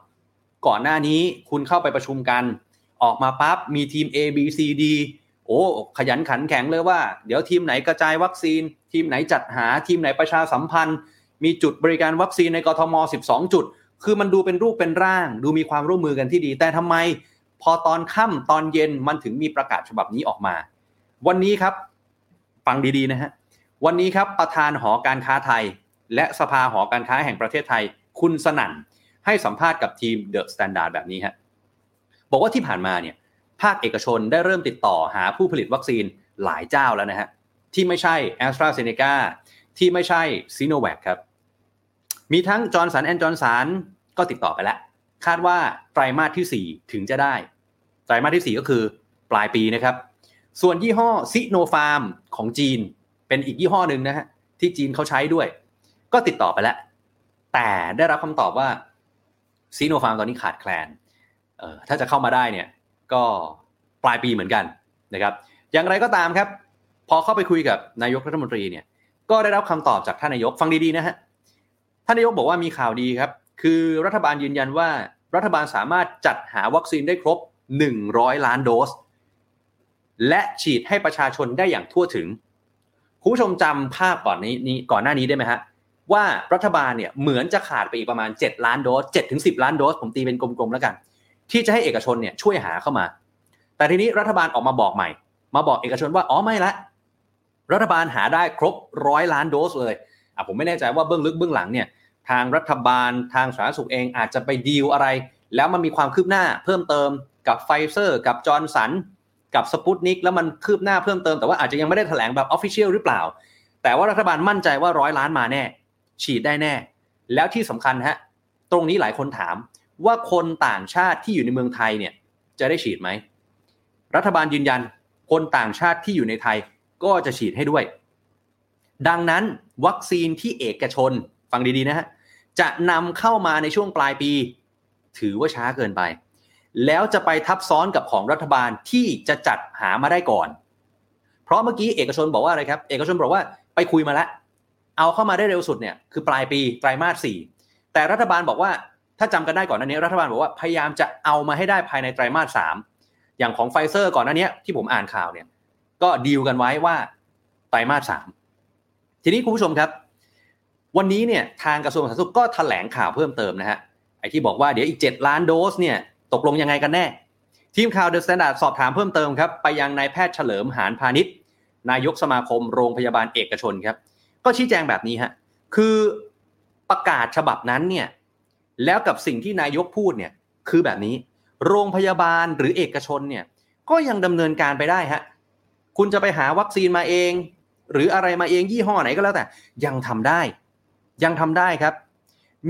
ก่อนหน้านี้คุณเข้าไปประชุมกันออกมาปั๊บมีทีม A B C D โอ้ขยันขันแข็งเลยว่าเดี๋ยวทีมไหนกระจายวัคซีนทีมไหนจัดหาทีมไหนประชาสัมพันธ์มีจุดบริการวัคซีนในกทมสิบสองจุดคือมันดูเป็นรูปเป็นร่างดูมีความร่วมมือกันที่ดีแต่ทำไมพอตอนค่ำตอนเย็นมันถึงมีประกาศฉบับนี้ออกมาวันนี้ครับฟังดีๆนะฮะวันนี้ครับประธานหอการค้าไทยและสภาหอการค้าแห่งประเทศไทยคุณสนั่นให้สัมภาษณ์กับทีม The Standard แบบนี้ฮะบอกว่าที่ผ่านมาเนี่ยภาคเอกชนได้เริ่มติดต่อหาผู้ผลิตวัคซีนหลายเจ้าแล้วนะฮะที่ไม่ใช่ AstraZeneca ที่ไม่ใช่ Sinovac ครับมีทั้ง Johnson แอนด์ Johnson ก็ติดต่อไปแล้วคาดว่าไตรมาสที่สี่ถึงจะได้ไตรมาสที่สี่ก็คือปลายปีนะครับส่วนยี่ห้อ Sinopharm ของจีนเป็นอีกยี่ห้อนึงนะฮะที่จีนเขาใช้ด้วยก็ติดต่อไปแล้วแต่ได้รับคำตอบว่าซีโนฟาร์มตอนนี้ขาดแคลนเอ่อถ้าจะเข้ามาได้เนี่ยก็ปลายปีเหมือนกันนะครับอย่างไรก็ตามครับพอเข้าไปคุยกับนายกรัฐมนตรีเนี่ยก็ได้รับคำตอบจากท่านนายกฟังดีๆนะฮะท่านนายกบอกว่ามีข่าวดีครับคือรัฐบาลยืนยันว่ารัฐบาลสามารถจัดหาวัคซีนได้ครบหนึ่งร้อยล้านโดสและฉีดให้ประชาชนได้อย่างทั่วถึงคุณผู้ชมจำภาพก่อนนี้นี้ก่อนหน้านี้ได้ไหมฮะว่ารัฐบาลเนี่ยเหมือนจะขาดไปอีกประมาณเจ็ดล้านโดสเจ็ดถึงสิบล้านโดสผมตีเป็นกลมๆแล้วกันที่จะให้เอกชนเนี่ยช่วยหาเข้ามาแต่ทีนี้รัฐบาลออกมาบอกใหม่มาบอกเอกชนว่าอ๋อไม่ละรัฐบาลหาได้ครบหนึ่งร้อยล้านโดสเลยอ่ะผมไม่แน่ใจว่าเบื้องลึกเบื้องหลังเนี่ยทางรัฐบาลทางสาธารณสุขเองอาจจะไปดีลอะไรแล้วมันมีความคืบหน้าเพิ่มเติมกับ Pfizer กับ Johnson กับ Sputnik แล้วมันคืบหน้าเพิ่มเติมแต่ว่าอาจจะยังไม่ได้แถลงแบบ Official หรือเปล่าแต่ว่ารัฐบาลมั่นใจว่าหนึ่งร้อยล้านมาแน่ฉีดได้แน่แล้วที่สำคัญฮะตรงนี้หลายคนถามว่าคนต่างชาติที่อยู่ในเมืองไทยเนี่ยจะได้ฉีดไหมรัฐบาลยืนยันคนต่างชาติที่อยู่ในไทยก็จะฉีดให้ด้วยดังนั้นวัคซีนที่เอกชนฟังดีๆนะฮะจะนำเข้ามาในช่วงปลายปีถือว่าช้าเกินไปแล้วจะไปทับซ้อนกับของรัฐบาลที่จะจัดหามาได้ก่อนเพราะเมื่อกี้เอกชนบอกว่าอะไรครับเอกชนบอกว่าไปคุยมาแล้วเอาเข้ามาได้เร็วสุดเนี่ยคือปลายปีไตรมาสสี่แต่รัฐบาลบอกว่าถ้าจำกันได้ก่อนหน้านี้รัฐบาลบอกว่าพยายามจะเอามาให้ได้ภายในไตรมาสสามอย่างของ Pfizer ก่อนหน้านี้ที่ผมอ่านข่าวเนี่ยก็ดีลกันไว้ว่าไตรมาสสามทีนี้คุณผู้ชมครับวันนี้เนี่ยทางกระทรวงสาธารณสุขก็แถลงข่าวเพิ่มเติมนะฮะไอ้ที่บอกว่าเดี๋ยวอีกเจ็ดล้านโดสเนี่ยตกลงยังไงกันแน่ทีมข่าว The Standard สอบถามเพิ่มเติมครับไปยังนายแพทย์เฉลิมหาญพานิชนายกสมาคมโรงพยาบาลเอกชนครับก็ชี้แจงแบบนี้ฮะคือประกาศฉบับนั้นเนี่ยแล้วกับสิ่งที่นายกพูดเนี่ยคือแบบนี้โรงพยาบาลหรือเอกชนเนี่ยก็ยังดำเนินการไปได้ฮะคุณจะไปหาวัคซีนมาเองหรืออะไรมาเองยี่ห้อไหนก็แล้วแต่ยังทำได้ยังทำได้ครับ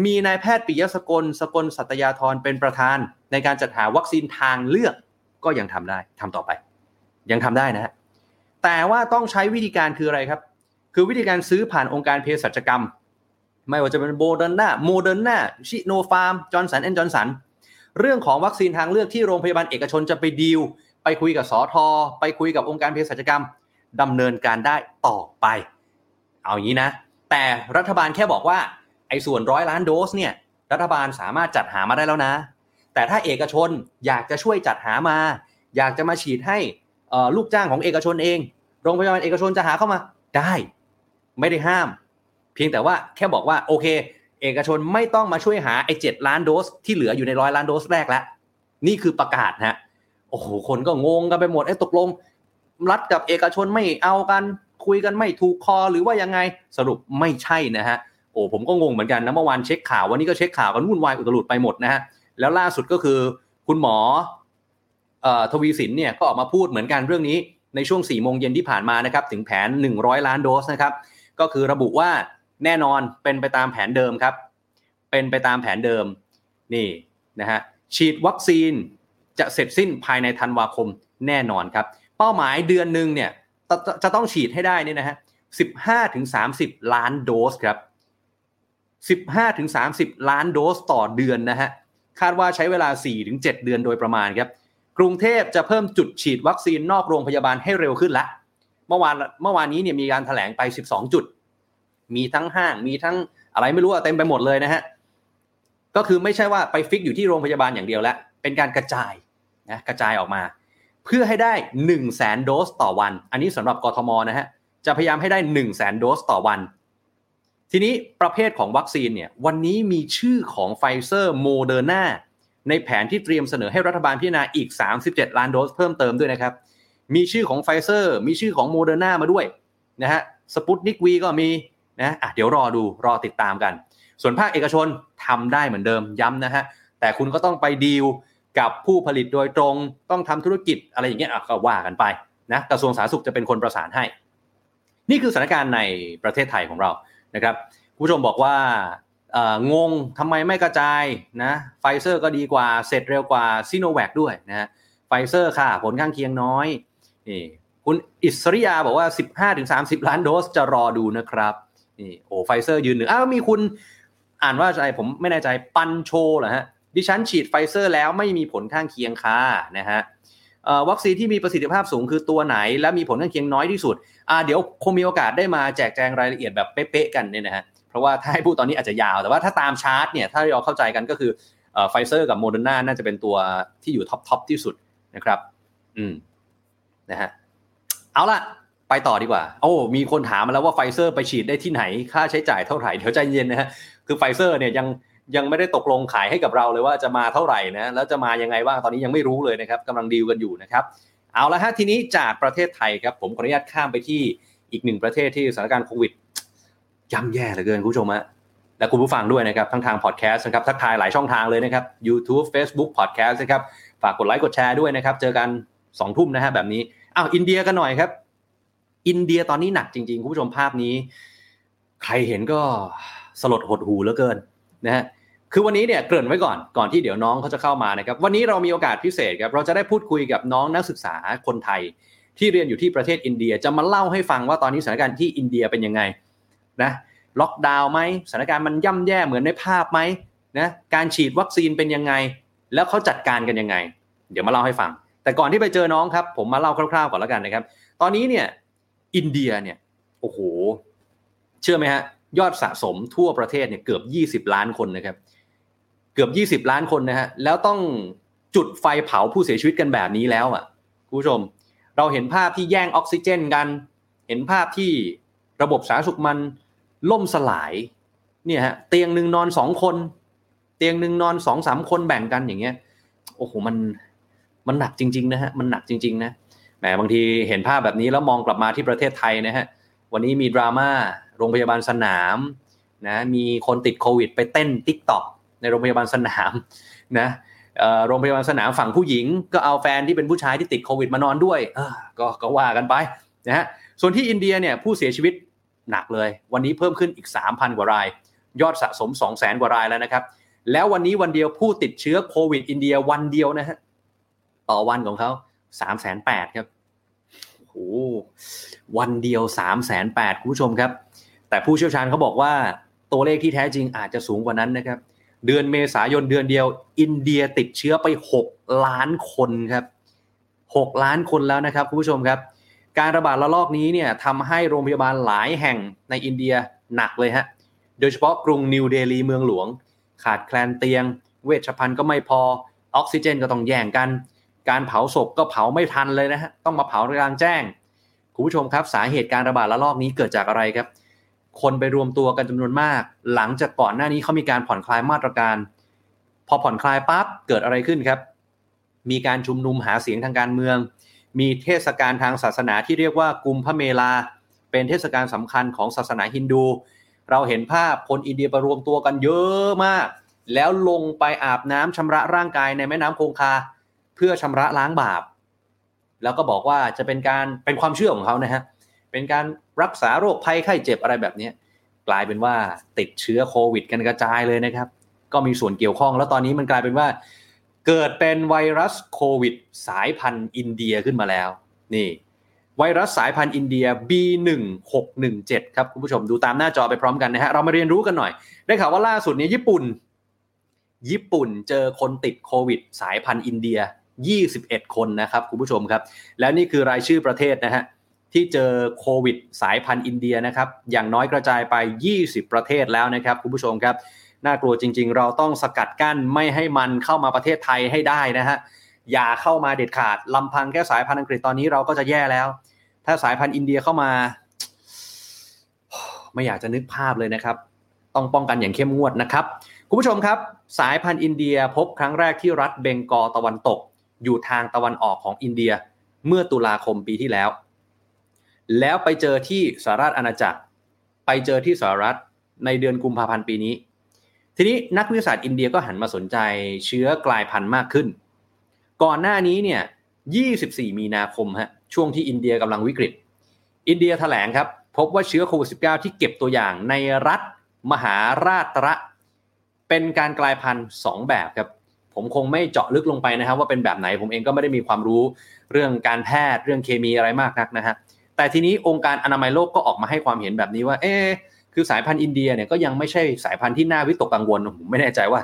มีนายแพทย์ปิยะสกลสกลสัตยาธรเป็นประธานในการจัดหาวัคซีนทางเลือกก็ยังทำได้ทำต่อไปยังทำได้นะฮะแต่ว่าต้องใช้วิธีการคืออะไรครับคือวิธีการซื้อผ่านองค์การเภสัชกรรมไม่ว่าจะเป็น Moderna Moderna Sinopharm Johnson แอนด์ Johnson เรื่องของวัคซีนทางเลือกที่โรงพยาบาลเอกชนจะไปดีลไป ไปคุยกับสทไปคุยกับองค์การเภสัชกรรมดำเนินการได้ต่อไปเอาอย่างนี้นะแต่รัฐบาลแค่บอกว่าไอ้ส่วนร้อยล้านโดสเนี่ยรัฐบาลสามารถจัดหามาได้แล้วนะแต่ถ้าเอกชนอยากจะช่วยจัดหามาอยากจะมาฉีดให้ลูกจ้างของเอกชนเองโรงพยาบาลเอกชนจะหาเข้ามาได้ไม่ได้ห้ามเพียงแต่ว่าแค่บอกว่าโอเคเอกชนไม่ต้องมาช่วยหาไอ้เจ็ดล้านโดสที่เหลืออยู่ในร้อยล้านโดสแรกแล้วนี่คือประกาศฮะโอ้โหคนก็งงกันไปหมดไอ้ตกลงรัฐกับเอกชนไม่เอากันคุยกันไม่ถูกคอหรือว่ายังไงสรุปไม่ใช่นะฮะโอ้ผมก็งงเหมือนกันนะเมื่อวานเช็คข่าววันนี้ก็เช็คข่าวกันวุ่นวายอุตลุดไปหมดนะฮะแล้วล่าสุดก็คือคุณหมอเอ่อทวีสินเนี่ยก็ออกมาพูดเหมือนกันเรื่องนี้ในช่วง สี่โมงเย็น ที่ผ่านมานะครับถึงแผนหนึ่งร้อยล้านโดสนะครับก็คือระบุว่าแน่นอนเป็นไปตามแผนเดิมครับเป็นไปตามแผนเดิมนี่นะฮะฉีดวัคซีนจะเสร็จสิ้นภายในธันวาคมแน่นอนครับเป้าหมายเดือนนึงเนี่ยจะต้องฉีดให้ได้นี่นะฮะ สิบห้าถึงสามสิบ ล้านโดสครับ สิบห้าถึงสามสิบ ล้านโดสต่อเดือนนะฮะคาดว่าใช้เวลา สี่ถึงเจ็ด เดือนโดยประมาณครับกรุงเทพจะเพิ่มจุดฉีดวัคซีนนอกโรงพยาบาลให้เร็วขึ้นละเมื่อวานเมื่อวานนี้เนี่ยมีการแถลงไปสิบสองจุดมีทั้งห้างมีทั้งอะไรไม่รู้เต็มไปหมดเลยนะฮะก็คือไม่ใช่ว่าไปฟิกอยู่ที่โรงพยาบาลอย่างเดียวละเป็นการกระจายนะกระจายออกมาเพื่อให้ได้ หนึ่งแสน โดสต่อวันอันนี้สำหรับกทมนะฮะจะพยายามให้ได้ หนึ่งแสน โดสต่อวันทีนี้ประเภทของวัคซีนเนี่ยวันนี้มีชื่อของ Pfizer Moderna ในแผนที่เตรียมเสนอให้รัฐบาลพิจารณาอีกสามสิบเจ็ดล้านโดสเพิ่มเติมด้วยนะครับมีชื่อของ Pfizer มีชื่อของ Moderna มาด้วยนะฮะ Sputnik V ก็มีนะอ่ะเดี๋ยวรอดูรอติดตามกันส่วนภาคเอกชนทำได้เหมือนเดิมย้ำนะฮะแต่คุณก็ต้องไปดีลกับผู้ผลิตโดยตรงต้องทำธุรกิจอะไรอย่างเงี้ยก็ว่ากันไปนะกระทรวงสาธารณสุขจะเป็นคนประสานให้นี่คือสถานการณ์ในประเทศไทยของเรานะครับผู้ชมบอกว่าเอ่องงทำไมไม่กระจายนะไฟเซอร์ก็ดีกว่าเสร็จเร็วกว่าซิโนแวคด้วยนะไฟเซอร์ค่ะผลข้างเคียงน้อยนี่คุณอิสริยาบอกว่า สิบห้าถึงสามสิบ ล้านโดสจะรอดูนะครับนี่โอ้ไฟเซอร์ยืนหนึ่งอ้าวมีคุณอ่านว่าอะไรผมไม่แน่ใจปันโชเหรอฮะดิฉันฉีดไฟเซอร์แล้วไม่มีผลข้างเคียงค่ะนะฮะวัคซีนที่มีประสิทธิภาพสูงคือตัวไหนและมีผลข้างเคียงน้อยที่สุดอ่าเดี๋ยวคงมีโอกาสได้มาแจกแจงรายละเอียดแบบเป๊ะๆกันเนี่ยนะฮะเพราะว่าถ้าให้พูดตอนนี้อาจจะยาวแต่ว่าถ้าตามชาร์ตเนี่ยถ้าเราเข้าใจกันก็คือเอ่อไฟเซอร์กับโมเดอร์นาน่าจะเป็นตัวที่อยู่ท็อปๆที่สุดนะครับอืมนะฮะเอาล่ะไปต่อดีกว่าโอ้มีคนถามมาแล้วว่าไฟเซอร์ไปฉีดได้ที่ไหนค่าใช้จ่ายเท่าไหร่เดี๋ยวใจเย็นนะฮะคือไฟเซอร์เนี่ยยังยังไม่ได้ตกลงขายให้กับเราเลยว่าจะมาเท่าไหร่นะแล้วจะมายังไงบ้างตอนนี้ยังไม่รู้เลยนะครับกำลังดีลกันอยู่นะครับเอาละฮะทีนี้จากประเทศไทยครับผมขออนุญาตข้ามไปที่อีกหนึ่งประเทศที่สถานการณ์โควิดย่ำแย่เหลือเกินคุณผู้ชมฮะและคุณผู้ฟังด้วยนะครับทั้งทางพอดแคสต์นะครับทักทายหลายช่องทางเลยนะครับ YouTube Facebook Podcast นะครับฝากกดไลค์กดแชร์ด้วยนะครับเจอกัน สองทุ่ม นนะฮะแบบนี้อ้าวอินเดียกันหน่อยครับอินเดียตอนนี้หนักจริงๆคุณผู้ชมภาพนี้ใครเห็นก็สลดหดหูเหลือเกินนะฮะคือวันนี้เนี่ยเกริ่นไว้ก่อนก่อนที่เดี๋ยวน้องเขาจะเข้ามานะครับวันนี้เรามีโอกาสพิเศษครับเราจะได้พูดคุยกับน้องนักศึกษาคนไทยที่เรียนอยู่ที่ประเทศอินเดียจะมาเล่าให้ฟังว่าตอนนี้สถานการณ์ที่อินเดียเป็นยังไงนะล็อกดาวน์ไหมสถานการณ์มันย่ำแย่เหมือนในภาพไหมนะการฉีดวัคซีนเป็นยังไงแล้วเขาจัดการกันยังไงเดี๋ยวมาเล่าให้ฟังแต่ก่อนที่ไปเจอน้องครับผมมาเล่าคร่าวๆก่อนแล้วกันนะครับตอนนี้เนี่ยอินเดียเนี่ยโอ้โหเชื่อไหมฮะยอดสะสมทั่วประเทศเนี่ยเกือบยี่สิบล้านคนนะครับเกือบยี่สิบล้านคนนะฮะแล้วต้องจุดไฟเผาผู้เสียชีวิตกันแบบนี้แล้วอ่ะคุณผู้ชมเราเห็นภาพที่แย่งออกซิเจนกันเห็นภาพที่ระบบสาธารณสุขมันล่มสลายเนี่ยฮะเตียงนึงนอนสองคนเตียงนึงนอน สองถึงสาม คนแบ่งกันอย่างเงี้ยโอ้โหมันมันหนักจริงๆนะฮะมันหนักจริงๆนะแหมบางทีเห็นภาพแบบนี้แล้วมองกลับมาที่ประเทศไทยนะฮะวันนี้มีดราม่าโรงพยาบาลสนามนะมีคนติดโควิดไปเต้น TikTok ในโรงพยาบาลสนามนะเอ่อโรงพยาบาลสนามฝั่งผู้หญิงก็เอาแฟนที่เป็นผู้ชายที่ติดโควิดมานอนด้วยเออก็ก็ว่ากันไปนะฮะส่วนที่อินเดียเนี่ยผู้เสียชีวิตหนักเลยวันนี้เพิ่มขึ้นอีก สามพัน กว่ารายยอดสะสม สองแสน กว่ารายแล้วนะครับแล้ววันนี้วันเดียวผู้ติดเชื้อโควิดอินเดียวันเดียวนะฮะต่อวันของเขา สามแสนแปดหมื่น ครับโอ้วันเดียว สามแสนแปดหมื่น คุณผู้ชมครับแต่ผู้เชี่ยวชาญเขาบอกว่าตัวเลขที่แท้จริงอาจจะสูงกว่านั้นนะครับเดือนเมษายนเดือนเดียวอินเดียติดเชื้อไปหกล้านคนครับ หกล้านคนแล้วนะครับคุณผู้ชมครับการระบาดระลอกนี้เนี่ยทำให้โรงพยาบาลหลายแห่งในอินเดียหนักเลยฮะโดยเฉพาะกรุงนิวเดลีเมืองหลวงขาดแคลนเตียงเวชภัณฑ์ก็ไม่พอออกซิเจนก็ต้องแย่งกันการเผาศพก็เผาไม่ทันเลยนะฮะต้องมาเผากลางแจ้งคุณผู้ชมครับสาเหตุการระบาดระลอกนี้เกิดจากอะไรครับคนไปรวมตัวกันจำนวนมากหลังจากก่อนหน้านี้เขามีการผ่อนคลายมาตรการพอผ่อนคลายปั๊บเกิดอะไรขึ้นครับมีการชุมนุมหาเสียงทางการเมืองมีเทศกาลทางศาสนาที่เรียกว่ากุมภเมลาเป็นเทศกาลสำคัญของศาสนาฮินดูเราเห็นภาพคนอินเดียไปรวมตัวกันเยอะมากแล้วลงไปอาบน้ำชำระร่างกายในแม่น้ำคงคาเพื่อชำระล้างบาปแล้วก็บอกว่าจะเป็นการเป็นความเชื่อของเขานะฮะเป็นการรักษาโรคภัยไข้เจ็บอะไรแบบนี้กลายเป็นว่าติดเชื้อโควิดกันกระจายเลยนะครับก็มีส่วนเกี่ยวข้องแล้วตอนนี้มันกลายเป็นว่าเกิดเป็นไวรัสโควิดสายพันธุ์อินเดียขึ้นมาแล้วนี่ไวรัสสายพันธุ์อินเดีย บี หนึ่งหกหนึ่งเจ็ด ครับคุณผู้ชมดูตามหน้าจอไปพร้อมกันนะฮะเรามาเรียนรู้กันหน่อยได้ข่าวว่าล่าสุดนี้ญี่ปุ่นญี่ปุ่นเจอคนติดโควิดสายพันธุ์อินเดียยี่สิบเอ็ดคนนะครับคุณผู้ชมครับแล้วนี่คือรายชื่อประเทศนะฮะที่เจอโควิดสายพันธุ์อินเดียนะครับอย่างน้อยกระจายไปยี่สิบประเทศแล้วนะครับคุณผู้ชมครับน่ากลัวจริงๆเราต้องสกัดกั้นไม่ให้มันเข้ามาประเทศไทยให้ได้นะฮะอย่าเข้ามาเด็ดขาดลำพังแค่สายพันธุ์อังกฤษตอนนี้เราก็จะแย่แล้วถ้าสายพันธุ์อินเดียเข้ามาไม่อยากจะนึกภาพเลยนะครับต้องป้องกันอย่างเข้มงวดนะครับคุณผู้ชมครับสายพันธุ์อินเดียพบครั้งแรกที่รัฐเบงกอลตะวันตกอยู่ทางตะวันออกของอินเดียเมื่อตุลาคมปีที่แล้วแล้วไปเจอที่สหรัฐอาณาจักรไปเจอที่สหรัฐในเดือนกุมภาพันธ์ปีนี้ทีนี้นักวิทยาศาสตร์อินเดียก็หันมาสนใจเชื้อกลายพันธุ์มากขึ้นก่อนหน้านี้เนี่ยยี่สิบสี่มีนาคมฮะช่วงที่อินเดียกำลังวิกฤตอินเดียแถลงครับพบว่าเชื้อโควิด สิบเก้า ที่เก็บตัวอย่างในรัฐมหาราตระเป็นการกลายพันธุ์สองแบบครับผมคงไม่เจาะลึกลงไปนะครับว่าเป็นแบบไหนผมเองก็ไม่ได้มีความรู้เรื่องการแพทย์เรื่องเคมีอะไรมากนักนะฮะแต่ทีนี้องค์การอนามัยโลกก็ออกมาให้ความเห็นแบบนี้ว่าเอ๊ะคือสายพันธุ์อินเดียเนี่ยก็ยังไม่ใช่สายพันธุ์ที่น่าวิตกกังวลผมไม่แน่ใจว่า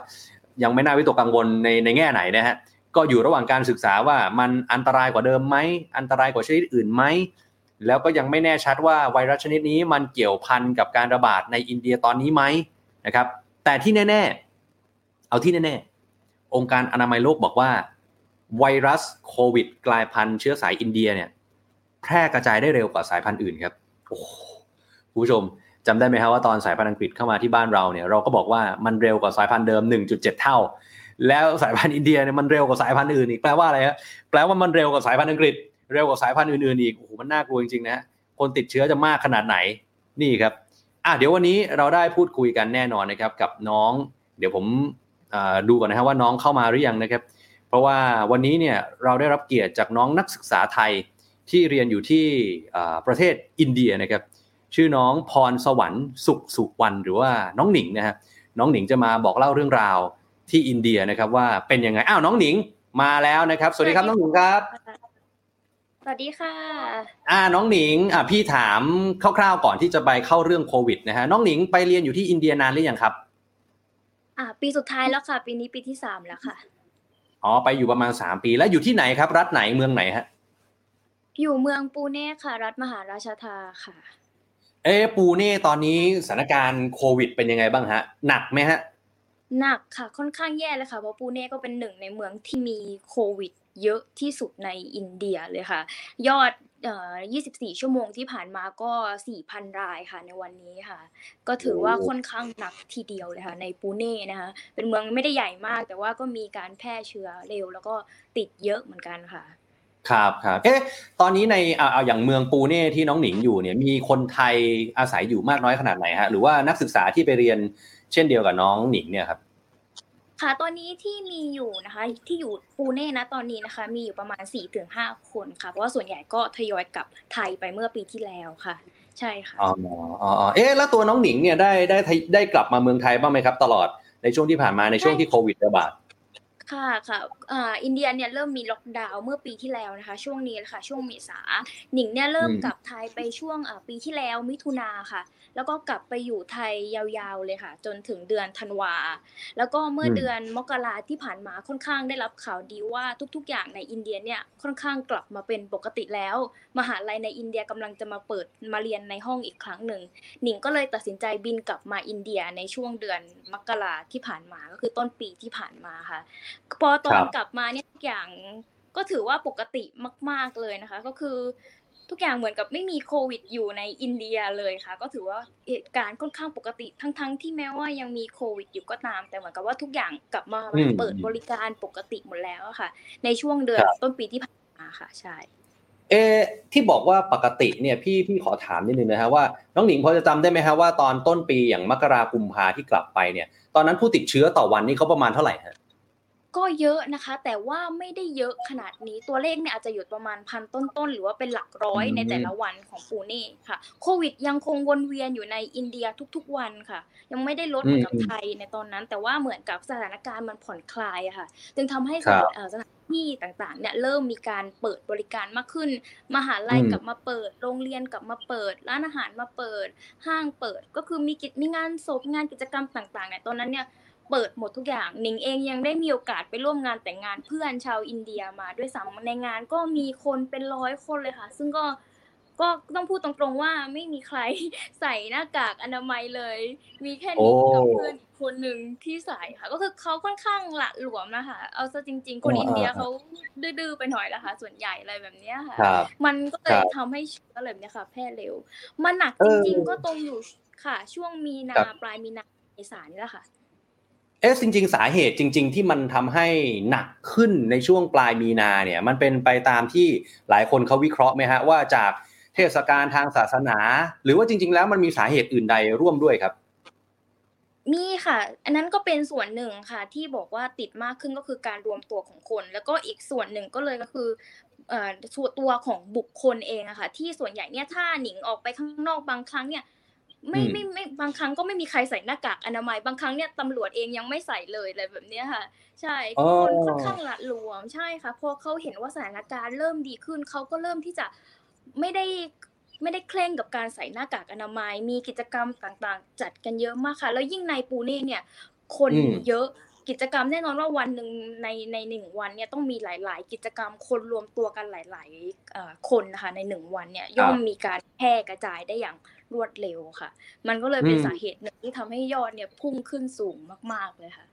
ยังไม่น่าวิตกกังวลในในแง่ไหนนะฮะก็อยู่ระหว่างการศึกษาว่ามันอันตรายกว่าเดิมไหมอันตรายกว่าชนิดอื่นไหมแล้วก็ยังไม่แน่ชัดว่าไวรัสชนิดนี้มันเกี่ยวพันกับการระบาดในอินเดียตอนนี้ไหมนะครับแต่ที่แน่ๆเอาที่แน่ๆองค์การอนามัยโลกบอกว่าไวรัสโควิดกลายพันธุ์เชื้อสายอินเดียเนี่ยแพร่กระจายได้เร็วกว่าสายพันธุ์อื่นครับโอ้คุณผู้ชมจำได้ไหมครับว่าตอนสายพันธุ์อังกฤษเข้ามาที่บ้านเราเนี่ยเราก็บอกว่ามันเร็วกว่าสายพันธุ์เดิม หนึ่งจุดเจ็ดเท่าแล้วสายพันธุ์อินเดียเนี่ยมันเร็วกว่าสายพันธุ์อื่นอีกแปลว่าอะไรฮะแปลว่ามันเร็วกว่าสายพันธุ์อังกฤษเร็วกว่าสายพันธุ์อื่นๆอีกโอ้โหมันน่ากลัวจริงๆนะคนติดเชื้อจะมากขนาดไหนนี่ครับอ่ะเดี๋ยววันนี้เราได้พูดคุยกันแน่นอนนะครับกับน้องเดี๋ยวผมดูก่อนนะฮะว่าน้องเข้ามาหรือยังนะครับเพราะว่าวันนี้เนี่ยเราได้รับเกียรติจากน้องนักศึกษาไทยที่เรียนอยู่ที่ประเทศอินเดียนะครับชื่อน้องพรสวรรค์สุขสุวรรณหรือว่าน้องหนิงนะฮะน้องหนิงจะมาบอกเล่าเรื่องราวที่อินเดียนะครับว่าเป็นยังไงอ้าวน้องหนิงมาแล้วนะครับสวัสดีครับน้องหนิงครับสวัสดีค่ะอ่าน้องหนิงอ่ะพี่ถามคร่าวๆก่อนที่จะไปเข้าเรื่องโควิดนะฮะน้องหนิงไปเรียนอยู่ที่อินเดียนานหรือยังครับอ่าปีสุดท้ายแล้วค่ะปีนี้ปีที่สามแล้วค่ะอ๋อไปอยู่ประมาณสามปีแล้วอยู่ที่ไหนครับรัฐไหนเมืองไหนฮะอยู่เมืองปูเน่ค่ะรัฐมหาราชธาค่ะเอ๊ะปูเน่ตอนนี้สถานการณ์โควิดเป็นยังไงบ้างฮะหนักไหมฮะหนักค่ะค่อนข้างแย่เลยค่ะเพราะปูเน่ก็เป็นหนึ่งในเมืองที่มีโควิดเยอะที่สุดในอินเดียเลยค่ะยอดเอ่อยี่สิบสี่ชั่วโมงที่ผ่านมาก็ สี่พันรายค่ะในวันนี้ค่ะก็ถือว่าค่อนข้างหนักทีเดียวเลยค่ะในปูเน่นะคะเป็นเมืองไม่ได้ใหญ่มากแต่ว่าก็มีการแพร่เชื้อเร็วแล้วก็ติดเยอะเหมือนกันค่ะครับครับเอ๊ะตอนนี้ในเอาเอาอย่างเมืองปูเน่ที่น้องหนิงอยู่เนี่ยมีคนไทยอาศัยอยู่มากน้อยขนาดไหนฮะหรือว่านักศึกษาที่ไปเรียนเช่นเดียวกับน้องหนิงเนี่ยครับค่ะตอนนี้ที่มีอยู่นะคะที่อยู่ปูเน่นะตอนนี้นะคะมีอยู่ประมาณ สี่ถึงห้าคนค่ะเพราะว่าส่วนใหญ่ก็ทยอยกลับไทยไปเมื่อปีที่แล้วค่ะใช่ค่ะอ๋ออ๋อเอ๊ะแล้วตัวน้องหนิงเนี่ยได้ได้ได้กลับมาเมืองไทยบ้างมั้ยครับตลอดในช่วงที่ผ่านมาในช่วงที่โควิดระบาด ค่ะค่ะอ่าอินเดียเนี่ยเริ่มมีล็อกดาวน์เมื่อปีที่แล้วนะคะช่วงนี้ค่ะช่วงเมษาหนิงเนี่ยเริ่มกลับไทยไปช่วงอ่าปีที่แล้วมิถุนาค่ะแล้วก็กลับไปอยู่ไทยยาวๆเลยค่ะจนถึงเดือนธันวาแล้วก็เมื่อเดือนมกราที่ผ่านมาค่อนข้างได้รับข่าวดีว่าทุกๆอย่างในอินเดียเนี่ยค่อนข้างกลับมาเป็นปกติแล้วมหาลัยในอินเดียกำลังจะมาเปิดมาเรียนในห้องอีกครั้งหนึ่งหนิงก็เลยตัดสินใจบินกลับมาอินเดียในช่วงเดือนมกราที่ผ่านมาก็คือต้นปีที่ผ่านมาค่ะพอตอนกลับมาเนี่ยทุกอย่างก็ถือว่าปกติมากๆเลยนะคะก็คือทุกอย่างเหมือนกับไม่มีโควิดอยู่ในอินเดียเลยค่ะก็ถือว่าเหตุการณ์ค่อนข้างปกติทั้งๆที่แม้ว่ายังมีโควิดอยู่ก็ตามแต่เหมือนกับว่าทุกอย่างกลับมาเปิดบริการปกติหมดแล้วค่ะในช่วงเดือนต้นปีที่ผ่านมาค่ะใช่เอ๊ะที่บอกว่าปกติเนี่ยพี่พี่ขอถามนิดนึงนะฮะว่าน้องหนิงพอจะจำได้ไหมฮะว่าตอนต้นปีอย่างมกราคมพาที่กลับไปเนี่ยตอนนั้นผู้ติดเชื้อต่อวันนี่เขาประมาณเท่าไหร่ฮะก็เยอะนะคะแต่ว่าไม่ได้เยอะขนาดนี้ตัวเลขเนี่ยอาจจะอยู่ประมาณพันต้นๆหรือว่าเป็นหลักร้อยในแต่ละวันของปูเน่ค่ะโควิดยังคงวนเวียนอยู่ในอินเดียทุกๆวันค่ะยังไม่ได้ลดเหมือนกับไทยในตอนนั้นแต่ว่าเหมือนกับสถานการณ์มันผ่อนคลายอะค่ะจึงทำให้สถานที่ต่างๆเนี่ยเริ่มมีการเปิดบริการมากขึ้นมหาลัยกลับมาเปิดโรงเรียนกลับมาเปิดร้านอาหารมาเปิดห้างเปิดก็คือมีกิจมีงานศพงานกิจกรรมต่างๆเนี่ยตอนนั้นเนี่ยเปิดหมดทุกอย่างหนิงเองยังได้มีโอกาสไปร่วมงานแต่งงานเพื่อนชาวอินเดียมาด้วยซ้ำในงานก็มีคนเป็นร้อยคนเลยค่ะซึ่งก็ก็ต้องพูดตรงๆว่าไม่มีใครใส่หน้ากากอนามัยเลยมีแค่หนิงกับเพื่อนอีกคนนึงที่ใส่ค่ะก็คือเขาค่อนข้างละหลวมนะคะเอาซะจริงๆคนอินเดียเขาดื้อๆไปหน่อยละค่ะส่วนใหญ่อะไรแบบนี้ค่ะมันก็เลยทำให้เชื้อแบบนี้ค่ะแพร่เร็วมันหนักจริงๆก็ตรงอยู่ค่ะช่วงมีนาปลายมีนาเมษานี่แหละค่ะเอ๊ะจริงๆสาเหตุจริงๆที่มันทำให้หนักขึ้นในช่วงปลายมีนาเนี่ยมันเป็นไปตามที่หลายคนเขาวิเคราะห์ไหมฮะว่าจากเทศกาลทางศาสนาหรือว่าจริงๆแล้วมันมีสาเหตุอื่นใดร่วมด้วยครับมีค่ะอันนั้นก็เป็นส่วนหนึ่งค่ะที่บอกว่าติดมากขึ้นก็คือการรวมตัวของคนแล้วก็อีกส่วนหนึ่งก็เลยก็คือเอ่อส่วนตัวของบุคคลเองอะค่ะที่ส่วนใหญ่เนี่ยถ้าหนิงออกไปข้างนอกบางครั้งเนี่ยไม่ไม่ไม่บางครั้งก็ไม่มีใครใส่หน้ากากอนามัยบางครั้งเนี่ยตำรวจเองยังไม่ใส่เลยอะไรแบบนี้ค่ะใช่คนค่อนข้างละหลวมใช่ค่ะพอเขาเห็นว่าสถานการณ์เริ่มดีขึ้นเขาก็เริ่มที่จะไม่ได้ไม่ได้เคร่งกับการใส่หน้ากากอนามัยมีกิจกรรมต่างๆจัดกันเยอะมากค่ะแล้วยิ่งในปูเน่เนี่ยคนเยอะกิจกรรมแน่นอนว่าวันนึงในในหนึ่งวันเนี่ยต้องมีหลายๆกิจกรรมคนรวมตัวกันหลายๆเอ่อคนนะคะในหนึ่งวันเนี่ยย่อมมีการแพร่กระจายได้อย่างรวดเร็วค่ะมันก็เลยเป็นสาเหตุหนึ่งที่ทำให้ยอดเนี่ยพุ่งขึ้นสูงมากๆเลยค่ะ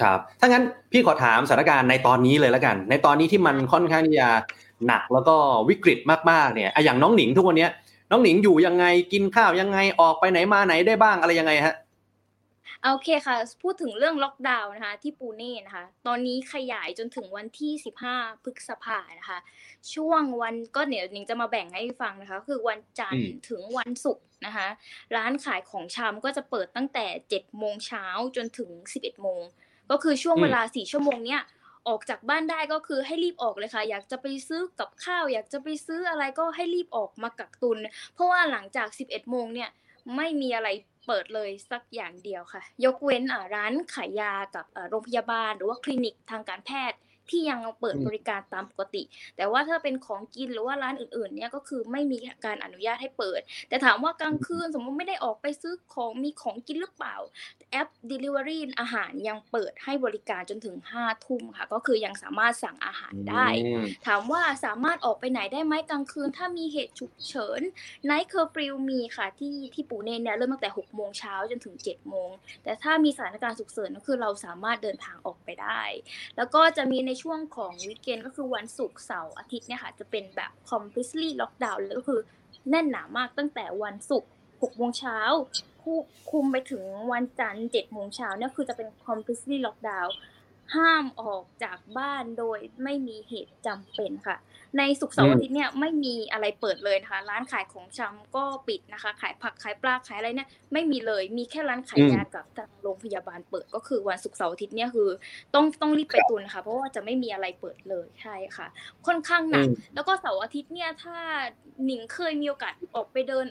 ครับถ้างั้นพี่ขอถามสถานการณ์ในตอนนี้เลยละกันในตอนนี้ที่มันค่อนข้างที่จะหนักแล้วก็วิกฤตมากๆเนี่ยอย่างน้องหนิงทุกวันนี้น้องหนิงอยู่ยังไงกินข้าวยังไงออกไปไหนมาไหนได้บ้างอะไรยังไงฮะโอเคค่ะพูดถึงเรื่องล็อกดาวน์นะคะที่ปูเน่นะคะตอนนี้ขยายจนถึงวันที่สิบห้าพฤษภาคมนะคะช่วงวันก็เดี๋ยวหนิงจะมาแบ่งให้ฟังนะคะคือวันจันทร์ถึงวันศุกร์นะคะร้านขายของชำก็จะเปิดตั้งแต่ เจ็ดโมงเช้าจนถึง สิบเอ็ดโมงก็คือช่วงเวลาสี่ชั่วโมงเนี้ยออกจากบ้านได้ก็คือให้รีบออกเลยค่ะอยากจะไปซื้อกับข้าวอยากจะไปซื้ออะไรก็ให้รีบออกมากักตุนเพราะว่าหลังจาก สิบเอ็ดโมงเนี่ยไม่มีอะไรเปิดเลยสักอย่างเดียวค่ะยกเว้นร้านขายยากับโรงพยาบาลหรือว่าคลินิกทางการแพทย์ที่ยังเปิดบริการตามปกติแต่ว่าถ้าเป็นของกินหรือว่าร้านอื่นๆเนี่ยก็คือไม่มีการอนุญาตให้เปิดแต่ถามว่ากลางคืนสมมติไม่ได้ออกไปซื้อของมีของกินหรือเปล่าแอป delivery อาหารยังเปิดให้บริการจนถึง ห้าทุ่มค่ะก็คือยังสามารถสั่งอาหารได้ถามว่าสามารถออกไปไหนได้ไหมกลางคืนถ้ามีเหตุฉุกเฉิน night curfew มีค่ะที่ที่ปูเน่เนี่ยเริ่มตั้งแต่ หกโมงเช้าจนถึง เจ็ดโมงแต่ถ้ามีสถานการณ์ฉุกเฉินก็คือเราสามารถเดินทางออกไปได้แล้วก็จะมีในช่วงของวีคเอนด์ก็คือวันศุกร์เสาร์อาทิตย์เนี่ยค่ะจะเป็นแบบ completely lockdown เลยก็คือแน่นหนามากตั้งแต่วันศุกร์ หกโมงเช้าคุมไปถึงวันจันทร์ เจ็ดโมงเช้าเนี่ยคือจะเป็น completely lockdown ห้ามออกจากบ้านโดยไม่มีเหตุจำเป็นค่ะในศุกร์เสาร์อาทิตย์เนี่ยไม่มีอะไรเปิดเลยนะคะร้านขายของชำก็ปิดนะคะขายผักขายปลาขายอะไรเนี่ยไม่มีเลยมีแค่ร้านขายยากับโรงพยาบาลเปิดก็คือวันศุกร์เสาร์อาทิตย์เนี่ยคือต้องต้องรีบไปตุนค่ะเพราะว่าจะไม่มีอะไรเปิดเลยใช่ค่ะค่อนข้างหนักแล้วก็เสาร์อาทิตย์เนี่ยถ้าหนิงเคยมีโอกาสออกไปเดิน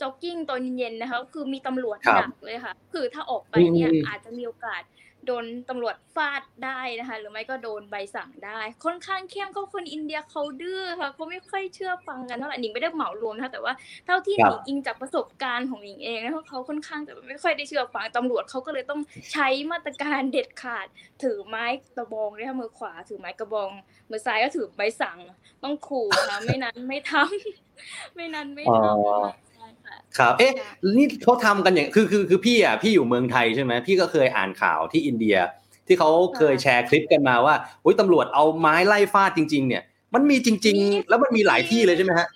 จ็อกกิ้งตอนเย็นๆนะคะคือมีตำรวจหนักเลยค่ะคือถ้าออกไปเนี่ยอาจจะมีโอกาส โดนตำรวจฟาดได้นะคะหรือไม่ก็โดนใบสั่งได้ค่อนข้างเข้มก็คนอินเดียเขาดื้อค่ะเขาไม่ค่อยเชื่อฟังกันเท่าไหร่หนิงไม่ได้เหมารวมนะคะแต่ว่าเท่าที่หนิงอิงจากประสบการณ์ของหนิงเองนะเขาค่อนข้างจะไม่ค่อยได้เชื่อฟังตำรวจเขาก็เลยต้องใช้มาตรการเด็ดขาดถือไม้กระบองด้วยค่ะมือขวาถือไม้กระบองมือซ้ายก็ถือใบสั่งต้องขู่นะไม่นั้นไม่ทำไม่นั้นไม่ทำครับเอ๊ะนี่เขาทำกันอย่างคือคือคือพี่อ่ะพี่อยู่เมืองไทยใช่ไหมพี่ก็เคยอ่านข่าวที่อินเดียที่เขาเคยแชร์คลิปกันมาว่าโอ้ยตำรวจเอาไม้ไล่ฟาดจริงๆเนี่ยมันมีจริงๆแล้วมันมีหลายที่เลยใช่ไหมฮะ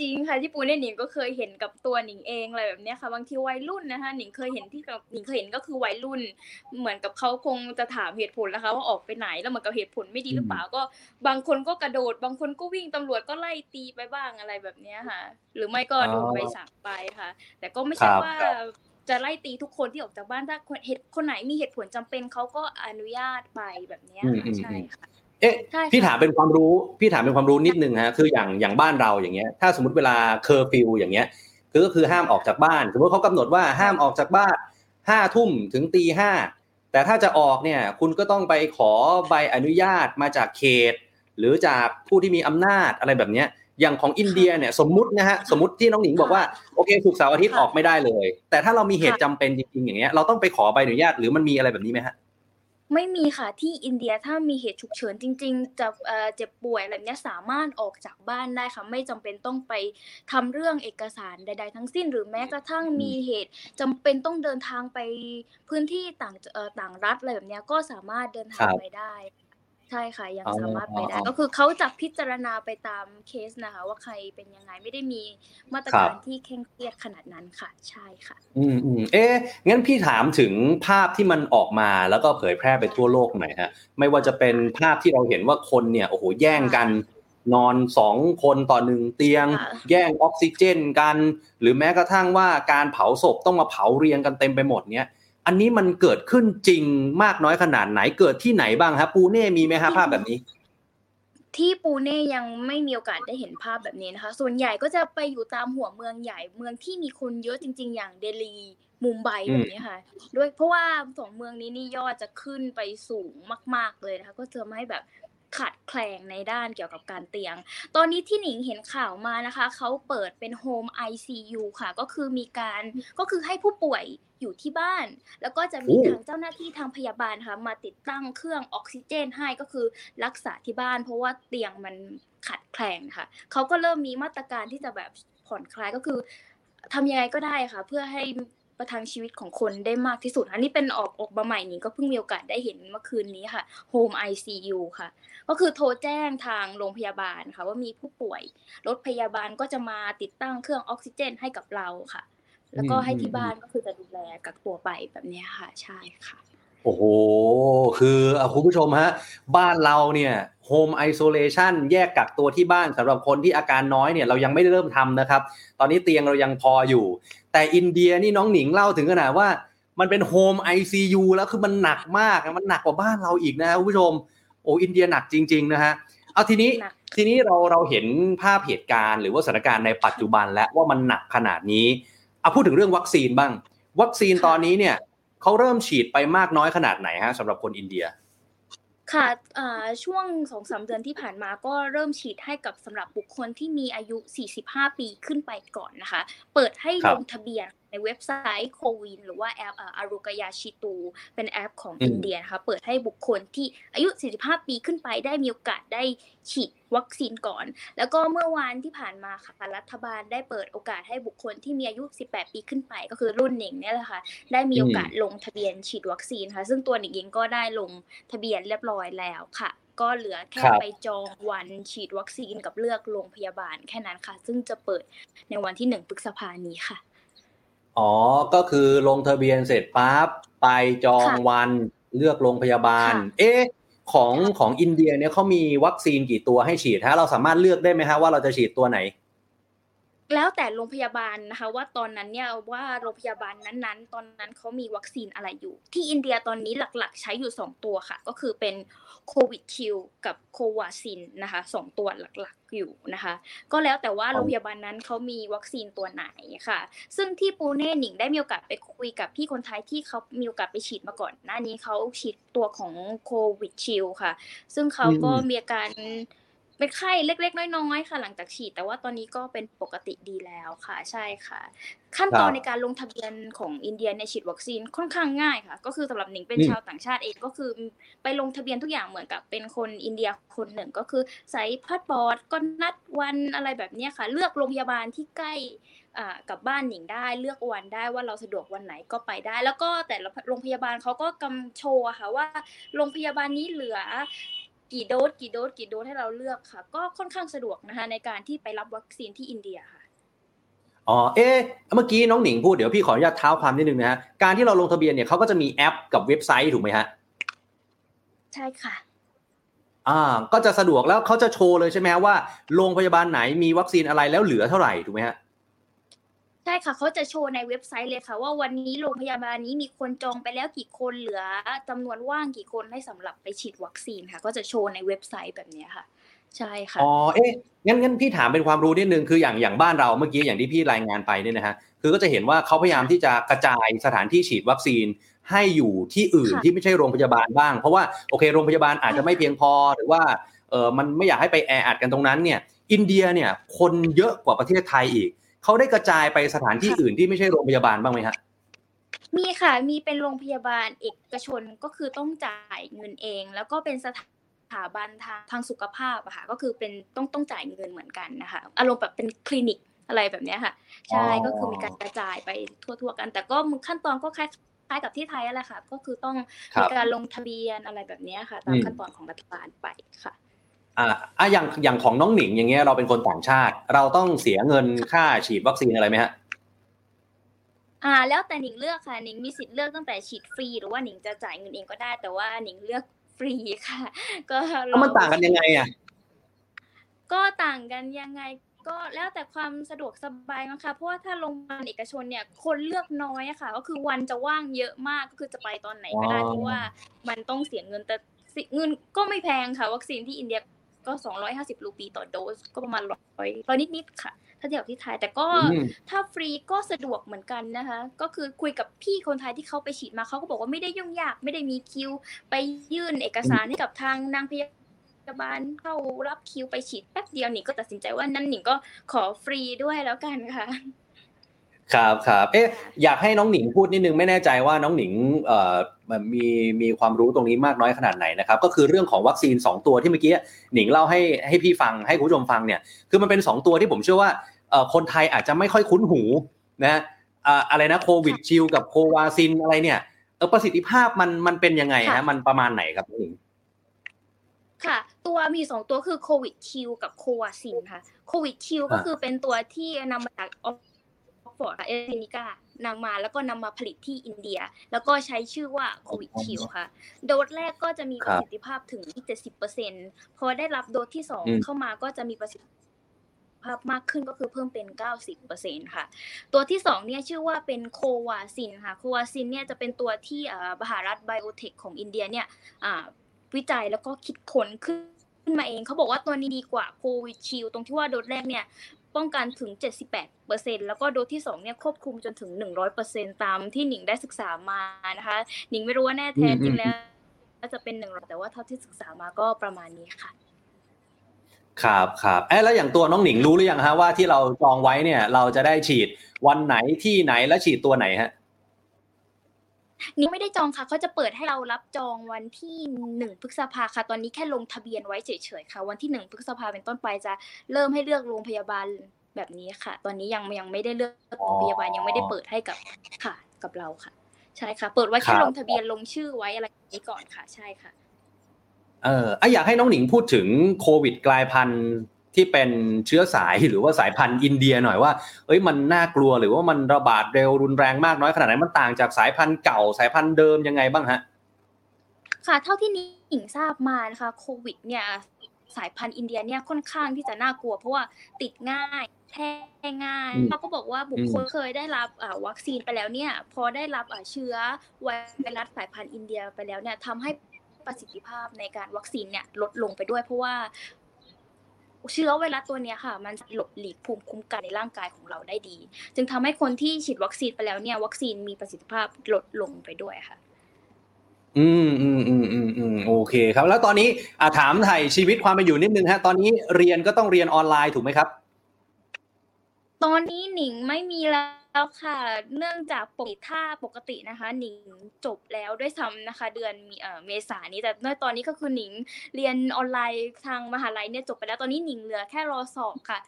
จริงค่ะญี่ปุ่นเนี่ยหนิงก็เคยเห็นกับตัวหนิงเองอะไรแบบนี้ค่ะบางทีวัยรุ่นนะคะหนิงเคยเห็นที่กับหนิงเคยเห็นก็คือวัยรุ่นเหมือนกับเขาคงจะถามเหตุผลนะคะว่าออกไปไหนแล้วเหมือนกับเหตุผลไม่ดีหรือเปล่าก็บางคนก็กระโดดบางคนก็วิ่งตำรวจก็ไล่ตีไปบ้างอะไรแบบนี้ค่ะหรือไม่ก็โดนใบสั่งไปค่ะแต่ก็ไม่ใช่ว่าจะไล่ตีทุกคนที่ออกจากบ้านถ้าเหตุคนไหนมีเหตุผลจำเป็นเขาก็อนุญาตไปแบบนี้ใช่ค่ะเอ๊ะพี่ถามเป็นความรู้พี่ถามเป็นความรู้นิดนึงฮะคืออย่างอย่างบ้านเราอย่างเงี้ยถ้าสมมุติเวลาเคอร์ฟิวอย่างเงี้ยคือก็คือห้ามออกจากบ้านสมมุติเขากำหนดว่าห้ามออกจากบ้าน ห้าทุ่ม นถึง ตีห้า นแต่ถ้าจะออกเนี่ยคุณก็ต้องไปขอใบอนุญาตมาจากเขตหรือจากผู้ที่มีอำนาจอะไรแบบเนี้ยอย่างของอินเดียเนี่ยสมมุตินะฮะสมมุติที่น้องหนิงบอกว่าโอเคศุกร์เสาร์อาทิตย์ออกไม่ได้เลยแต่ถ้าเรามีเหตุจำเป็นจริงๆอย่างเงี้ยเราต้องไปขอใบอนุญาตหรือมันมีอะไรแบบนี้มั้ยฮะไม่มีค่ะที่อินเดียถ้ามีเหตุฉุกเฉินจริงๆจะเอ่อเจ็บป่วยอะไรเนี้ยสามารถออกจากบ้านได้ค่ะไม่จำเป็นต้องไปทำเรื่องเอกสารใดๆทั้งสิ้นหรือแม้กระทั่งมีเหตุจำเป็นต้องเดินทางไปพื้นที่ต่างเอ่อต่างรัฐอะไรแบบเนี้ยก็สามารถเดินทางไปได้ใช่ค่ะยังสามารถไปได้ก็คือเขาจะพิจารณาไปตามเคสนะคะว่าใครเป็นยังไงไม่ได้มีมาตรการที่เคร่งเครียดขนาดนั้นค่ะใช่ค่ะอืมๆเอ๊ะงั้นพี่ถามถึงภาพที่มันออกมาแล้วก็เผยแพร่ไปทั่วโลกหน่อยฮะไม่ว่าจะเป็นภาพที่เราเห็นว่าคนเนี่ยโอ้โหแย่งกันนอนสองคนต่อหนึ่งเตียงแย่งออกซิเจนกันหรือแม้กระทั่งว่าการเผาศพต้องมาเผาเรียงกันเต็มไปหมดเนี่ยอันนี้มันเกิดขึ้นจริงมากน้อยขนาดไหนเกิดที่ไหนบ้างครับปูเน่มีไหมครับภาพแบบนี้ที่ปูเน่ยังไม่มีโอกาสได้เห็นภาพแบบนี้นะคะส่วนใหญ่ก็จะไปอยู่ตามหัวเมืองใหญ่เมืองที่มีคนเยอะจริงๆอย่างเดลีมุมไบแบบนี้ค่ะด้วยเพราะว่าสองเมืองนี้นี่ยอดจะขึ้นไปสูงมากๆเลยนะคะก็เจอไม่แบบขาดแคลนในด้านเกี่ยวกับการเตียงตอนนี้ที่หนิงเห็นข่าวมานะคะเขาเปิดเป็น Home ไอ ซี ยู ค่ะก็คือมีการก็คือให้ผู้ป่วยอยู่ที่บ้านแล้วก็จะมีทางเจ้าหน้าที่ทางพยาบาลค่ะมาติดตั้งเครื่องออกซิเจนให้ก็คือรักษาที่บ้านเพราะว่าเตียงมันขาดแคลนค่ะเขาก็เริ่มมีมาตรการที่จะแบบผ่อนคลายก็คือทำยังไงก็ได้ค่ะเพื่อให้ประทังชีวิตของคนได้มากที่สุดอันนี้เป็นออกออกมาใหม่นี้ก็เพิ่งมีโอกาสได้เห็นเมื่อคืนนี้ค่ะ Home ไอ ซี ยู ค่ะก็คือโทรแจ้งทางโรงพยาบาลค่ะว่ามีผู้ป่วยรถพยาบาลก็จะมาติดตั้งเครื่องออกซิเจนให้กับเราค่ะแล้วก็ให้ที่บ้านก็คือจะดูแลกักตัวไปแบบนี้ค่ะใช่ค่ะโอ้โหคือคุณผู้ชมฮะบ้านเราเนี่ย Home Isolation แยกกักตัวที่บ้านสำหรับคนที่อาการน้อยเนี่ยเรายังไม่ได้เริ่มทำนะครับตอนนี้เตียงเรายังพออยู่แต่อินเดียนี่น้องหนิงเล่าถึงขนาดว่ามันเป็น Home ไอ ซี ยู แล้วคือมันหนักมากมันหนักกว่าบ้านเราอีกนะคุณผู้ชมโอ้อินเดียหนักจริงๆนะฮะเอาทีนี้ทีนี้เราเราเห็นภาพเหตุการณ์หรือว่าสถานการณ์ในปัจจุบันแล้วว่ามันหนักขนาดนี้เอาพูดถึงเรื่องวัคซีนบ้างวัคซีนตอนนี้เนี่ยเขาเริ่มฉีดไปมากน้อยขนาดไหนฮะสำหรับคนอินเดียค่ะช่วง สองถึงสาม เดือนที่ผ่านมาก็เริ่มฉีดให้กับสำหรับบุคคลที่มีอายุสี่สิบห้าปีขึ้นไปก่อนนะคะเปิดให้ลงทะเบียนในเว็บไซต์โควินหรือว่าแอป Aarogya Setu เป็นแอปของอินเดียนะคะเปิดให้บุคคลที่อายุสี่สิบห้าปีขึ้นไปได้มีโอกาสได้ฉีดวัคซีนก่อนแล้วก็เมื่อวานที่ผ่านมาค่ะรัฐบาลได้เปิดโอกาสให้บุคคลที่มีอายุสิบแปดปีขึ้นไปก็คือรุ่นหนิงเนี่ยแหละค่ะได้มีโอกาสลงทะเบียนฉีดวัคซีนค่ะซึ่งตัวหนิงเองก็ได้ลงทะเบียนเรียบร้อยแล้วค่ะก็เหลือแค่ไปจองวันฉีดวัคซีนกับเลือกโรงพยาบาลแค่นั้นค่ะซึ่งจะเปิดในวันที่หนึ่งพฤษภาคมนี้ค่ะอ๋อก็คือลงทะเบียนเสร็จปั๊บไปจองวันเลือกโรงพยาบาลเอ๊ะของของอินเดียเนี่ยเขามีวัคซีนกี่ตัวให้ฉีดฮะเราสามารถเลือกได้ไหมฮะว่าเราจะฉีดตัวไหนแล้วแต่โรงพยาบาลนะคะว่าตอนนั้นเนี่ยว่าโรงพยาบาลนั้นๆตอนนั้นเขามีวัคซีนอะไรอยู่ที่อินเดียตอนนี้หลักๆใช้อยู่สองตัวค่ะก็คือเป็น โควิดคิวกับโควาซินนะคะสองตัวหลักๆอยู่นะคะก็แล้วแต่ว่าโรงพยาบาลนั้นเขามีวัคซีนตัวไหนค่ะซึ่งที่ปูเน่หนิงได้มีโอกาสไปคุยกับพี่คนไทยที่เขามีโอกาสไปฉีดมาก่อนหน้านี้เขาฉีดตัวของโควิดคิวค่ะซึ่งเขาก็มีอาการเป็นไข้เล็กๆน้อยๆค่ะหลังจากฉีดแต่ว่าตอนนี้ก็เป็นปกติดีแล้วค่ะใช่ค่ะขั้นตอนในการลงทะเบียนของอินเดียในฉีดวัคซีนค่อนข้างง่ายค่ะก็คือสำหรับหนิงเป็นชาวต่างชาติเองก็คือไปลงทะเบียนทุกอย่างเหมือนกับเป็นคนอินเดียคนหนึ่งก็คือใส่พาสปอร์ตก็นัดวันอะไรแบบนี้ค่ะเลือกโรงพยาบาลที่ใกล้กับบ้านหนิงได้เลือกวันได้ว่าเราสะดวกวันไหนก็ไปได้แล้วก็แต่ละโรงพยาบาลเขาก็กำโชว์ค่ะว่าโรงพยาบาลนี้เหลือกี่โดสกี่โดสกี่โดสให้เราเลือกค่ะก็ค่อนข้างสะดวกนะคะในการที่ไปรับวัคซีนที่อินเดียค่ะอ๋อเอ๊ะเมื่อกี้น้องหนิงพูดเดี๋ยวพี่ขออนุญาตเท้าความนิดนึงนะฮะการที่เราลงทะเบียนเนี่ยเขาก็จะมีแอปกับเว็บไซต์ถูกไหมฮะใช่ค่ะอ่าก็จะสะดวกแล้วเขาจะโชว์เลยใช่ไหมว่าโรงพยาบาลไหนมีวัคซีนอะไรแล้วเหลือเท่าไหร่ถูกไหมฮะใช่ค่ะเขาจะโชว์ในเว็บไซต์เลยค่ะว่าวันนี้โรงพยาบาลนี้มีคนจองไปแล้วกี่คนเหลือจำนวนว่างกี่คนให้สำหรับไปฉีดวัคซีนค่ะก็จะโชว์ในเว็บไซต์แบบนี้ค่ะใช่ค่ะอ๋อเอ๊ะงั้นงั้นพี่ถามเป็นความรู้นิดนึงคืออย่างอย่างบ้านเราเมื่อกี้อย่างที่พี่รายงานไปเนี่ยนะฮะคือก็จะเห็นว่าเขาพยายามที่จะกระจายสถานที่ฉีดวัคซีนให้อยู่ที่อื่นที่ไม่ใช่โรงพยาบาลบ้างเพราะว่าโอเคโรงพยาบาลอาจจะไม่เพียงพอหรือว่าเออมันไม่อยากให้ไปแออัดกันตรงนั้นเนี่ยอินเดียเนี่ยคนเยอะกว่าประเทศไทยอีกเขาได้กระจายไปสถานที่อื่นที่ไม่ใช่โรงพยาบาลบ้างไหมฮะมีค่ะมีเป็นโรงพยาบาลเอกชนก็คือต้องจ่ายเงินเองแล้วก็เป็นสถาบันทางทางสุขภาพอะค่ะก็คือเป็นต้องต้องจ่ายเงินเหมือนกันนะคะอารมณ์แบบเป็นคลินิกอะไรแบบนี้ค่ะใช่ก็คือมีการกระจายไปทั่วๆกันแต่ก็ขั้นตอนก็คล้ายคล้ายกับที่ไทยแหละค่ะก็คือต้องมีการลงทะเบียนอะไรแบบนี้ค่ะตามขั้นตอนของรัฐบาลไปค่ะอ่าอย่างอย่างของน้องหนิงอย่างเงี้ยเราเป็นคนต่างชาติเราต้องเสียเงินค่าฉีดวัคซีนอะไรไหมฮะอ่าแล้วแต่หนิงเลือกค่ะหนิงมีสิทธิ์เลือกตั้งแต่ฉีดฟรีหรือว่าหนิงจะจ่ายเงินเองก็ได้แต่ว่าหนิงเลือกฟรีค่ะก็มันต่างกันยังไงอ่ะก็ต่างกันยังไงก็แล้วแต่ความสะดวกสบายนะคะเพราะว่าถ้าโรงพยาบาลเอกชนเนี่ยคนเลือกน้อยค่ะก็คือวันจะว่างเยอะมากก็คือจะไปตอนไหนก็ได้เพราะว่ามันต้องเสียเงินแต่เงินก็ไม่แพงค่ะวัคซีนที่อินเดียก็สองร้อยห้าสิบรูปีต่อโดสก็ประมาณร้อย ร้อยนิดๆค่ะถ้าเทียบกับที่ไทยแต่ก็ถ้าฟรีก็สะดวกเหมือนกันนะคะก็คือคุยกับพี่คนไทยที่เขาไปฉีดมาเขาก็บอกว่าไม่ได้ยุ่งยากไม่ได้มีคิวไปยื่นเอกสารให้กับทางนางพยาบาลเข้ารับคิวไปฉีดแป๊บเดียวหนิงก็ตัดสินใจว่านั้นหนิงก็ขอฟรีด้วยแล้วกันค่ะครับครับเอ๊ะอยากให้น้องหนิงพูดนิดนึงไม่แน่ใจว่าน้องหนิงเอ่อมีมีความรู้ตรงนี้มากน้อยขนาดไหนนะครับก็คือเรื่องของวัคซีนสองตัวที่เมื่อกี้หนิงเล่าให้ให้พี่ฟังให้คุณผู้ชมฟังเนี่ยคือมันเป็นสองตัวที่ผมเชื่อว่าเอ่อคนไทยอาจจะไม่ค่อยคุ้นหูนะเอ่ออะไรนะโควิดชิลกับโควาซินอะไรเนี่ยเออประสิทธิภาพมันมันเป็นยังไงฮะมันประมาณไหนครับน้องหนิงค่ะตัวมีสองตัวคือโควิดชิลกับโควาซินค่ะโควิดชิลก็คือเป็นตัวที่นำมาจากฟอร์ดเอเซนิก้านำมาแล้วก็นำมาผลิตที่อินเดียแล้วก็ใช้ชื่อว่าโควิดคิวค่ะโดสแรกก็จะมีประสิทธิภาพถึง เจ็ดสิบเปอร์เซ็นต์ พอได้รับโดสที่สองเข้ามาก็จะมีประสิทธิภาพมากขึ้นก็คือเพิ่มเป็น เก้าสิบเปอร์เซ็นต์ ค่ะตัวที่สองเนี่ยชื่อว่าเป็นโควาซินค่ะโควาซินเนี่ยจะเป็นตัวที่เอ่อบหรัฐไบโอเทคของอินเดียเนี่ยอ่าวิจัยแล้วก็คิดค้นขึ้นมาเองเขาบอกว่าตัวนี้ดีกว่าโควิดคิวตรงที่ว่าโดสแรกเนี่ยป้องกันถึง เจ็ดสิบแปดเปอร์เซ็นต์ แล้วก็โดสที่สองเนี่ยควบคุมจนถึง หนึ่งร้อยเปอร์เซ็นต์ ตามที่หนิงได้ศึกษามานะคะหนิงไม่รู้ว่าแน่แท้จริงแล้วจะเป็นหนึ่งร้อยแต่ว่าเท่าที่ศึกษามาก็ประมาณนี้ค่ะครับครับเอ๊ะแล้วอย่างตัวน้องหนิงรู้หรือยังฮะว่าที่เราจองไว้เนี่ยเราจะได้ฉีดวันไหนที่ไหนและฉีดตัวไหนฮะหนิงไม่ได้จองค่ะเขาจะเปิดให้เรารับจองวันที่หนึ่งพฤษภาคมค่ะตอนนี้แค่ลงทะเบียนไว้เฉยๆค่ะวันที่หนึ่งพฤษภาคมเป็นต้นไปจะเริ่มให้เลือกโรงพยาบาลแบบนี้ค่ะตอนนี้ยังยังไม่ได้เลือกโรงพยาบาลยังไม่ได้เปิดให้กับค่ะกับเราค่ะใช่ค่ะเปิดไว้แค่ลงทะเบียนลงชื่อไว้อะไรนี้ก่อนค่ะใช่ค่ะเอออ่ะอยากให้น้องหนิงพูดถึงโควิดกลายพันธุ์ที่เป็นเชื้อสายหรือว่าสายพันธุ์อินเดียหน่อยว่าเอ้ยมันน่ากลัวหรือว่ามันระบาดเร็วรุนแรงมากน้อยขนาดไหนมันต่างจากสายพันธุ์เก่าสายพันธุ์เดิมยังไงบ้างฮะค่ะเท่าที่หนิงทราบมานะคะโควิดเนี่ยสายพันธุ์อินเดียเนี่ยค่อนข้างที่จะน่ากลัวเพราะว่าติดง่ายแพร่ง่ายเขาก็บอกว่าบุคคลเคยได้รับวัคซีนไปแล้วเนี่ยพอได้รับเชื้อไวรัสสายพันธุ์อินเดียไปแล้วเนี่ยทำให้ ประสิทธิภาพในการวัคซีนเนี่ยลดลงไปด้วยเพราะว่าเชื้อไวรัสตัวนี้ค่ะมันหลบหลีกภูมิคุ้มกันในร่างกายของเราได้ดีจึงทำให้คนที่ฉีดวัคซีนไปแล้วเนี่ยวัคซีนมีประสิทธิภาพลดลงไปด้วยค่ะอืมอืมอืมอืมอืมโอเคครับแล้วตอนนี้อาถามไถ่ชีวิตความเป็นอยู่นิดนึงฮะตอนนี้เรียนก็ต้องเรียนออนไลน์ถูกไหมครับตอนนี้หนิงไม่มีแล้วค่ะเนื่องจากปกติถ้าปกตินะคะหนิงจบแล้วด้วยซ้ำนะคะเดือนเอ่อเมษายนนี้แต่ตอนนี้ก็คือหนิงเรียนออนไลน์ทางมหาลัยเนี่ยจบไปแล้วตอนนี้หนิงเหลือแค่รอสอบค่ะ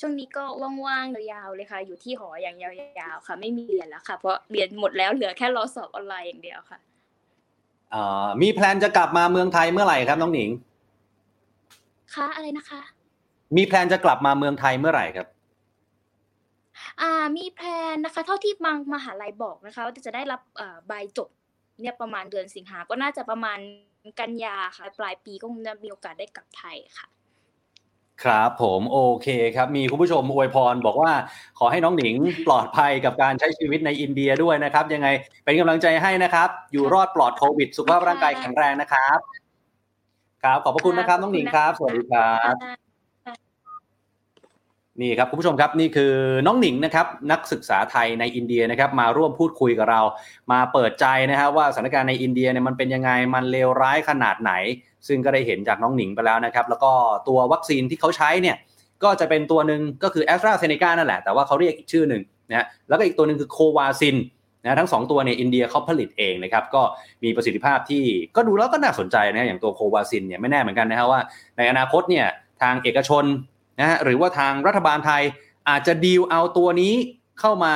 ช่วงนี้ก็ว่างๆยาวๆเลยค่ะอยู่ที่หออย่างยาวๆค่ะไม่มีเรียนแล้วค่ะเพราะเรียนหมดแล้วเหลือแค่รอสอบออนไลน์อย่างเดียวค่ะอ่ามีแพลนจะกลับมาเมืองไทยเมื่อไหร่ครับน้องหนิงคะอะไรนะคะมีแพลนจะกลับมาเมืองไทยเมื่อไหร่ครับอ่ามีแพลนนะคะเท่าที่บางมหาลัยบอกนะคะว่าจะได้รับเอ่อใบจบเนี่ยประมาณเดือนสิงหาก็น่าจะประมาณกันยาค่ะปลายปีก็คงจะมีโอกาสได้กลับไทยค่ะครับผมโอเคครับมีคุณผู้ชมอวยพรบอกว่าขอให้น้องหนิงปลอดภัยกับการใช้ชีวิตในอินเดียด้วยนะครับยังไงเป็นกำลังใจให้นะครับอยู่รอดปลอดโควิดสุขภาพร่างกายแข็งแรงนะครับครับขอบพระคุณนะครับน้องหนิงครับสวัสดีครับนี่ครับคุณผู้ชมครับนี่คือน้องหนิงนะครับนักศึกษาไทยในอินเดียนะครับมาร่วมพูดคุยกับเรามาเปิดใจนะฮะว่าสถานการณ์ในอินเดียเนี่ยมันเป็นยังไงมันเลวร้ายขนาดไหนซึ่งก็ได้เห็นจากน้องหนิงไปแล้วนะครับแล้วก็ตัววัคซีนที่เขาใช้เนี่ยก็จะเป็นตัวหนึ่งก็คือ AstraZeneca นั่นแหละแต่ว่าเขาเรียกอีกชื่อหนึ่งนะแล้วก็อีกตัวหนึ่งคือโควาซินนะทั้งสองตัวเนี่ยอินเดียเขาผลิตเองนะครับก็มีประสิทธิภาพที่ก็ดูแล้วก็น่าสนใจนะอย่างตัวโควาซินเนี่ยไม่แน่เหมือนกันนะฮะว่าในอนาคตเนี่ยทางเอกชนนะฮะหรือว่าทางรัฐบาลไทยอาจจะดีลเอาตัวนี้เข้ามา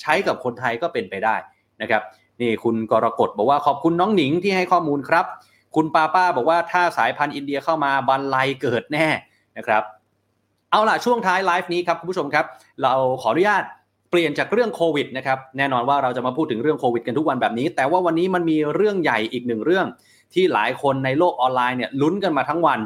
ใช้กับคนไทยก็เป็นไปได้นะครับนี่คุณกรกฎบอกว่าขอบคุณน้องหนิงที่ให้ข้อมูลครับคุณป้าป้าบอกว่าถ้าสายพันธุ์อินเดียเข้ามาบันไลเกิดแน่นะครับเอาล่ะช่วงท้ายไลฟ์นี้ครับคุณผู้ชมครับเราขออนุญาตเปลี่ยนจากเรื่องโควิดนะครับแน่นอนว่าเราจะมาพูดถึงเรื่องโควิดกันทุกวันแบบนี้แต่ว่าวันนี้มันมีเรื่องใหญ่อีกหนึ่งเรื่องที่หลายคนในโลกออนไลน์เนี่ยลุ้นกันมาทั้งวัน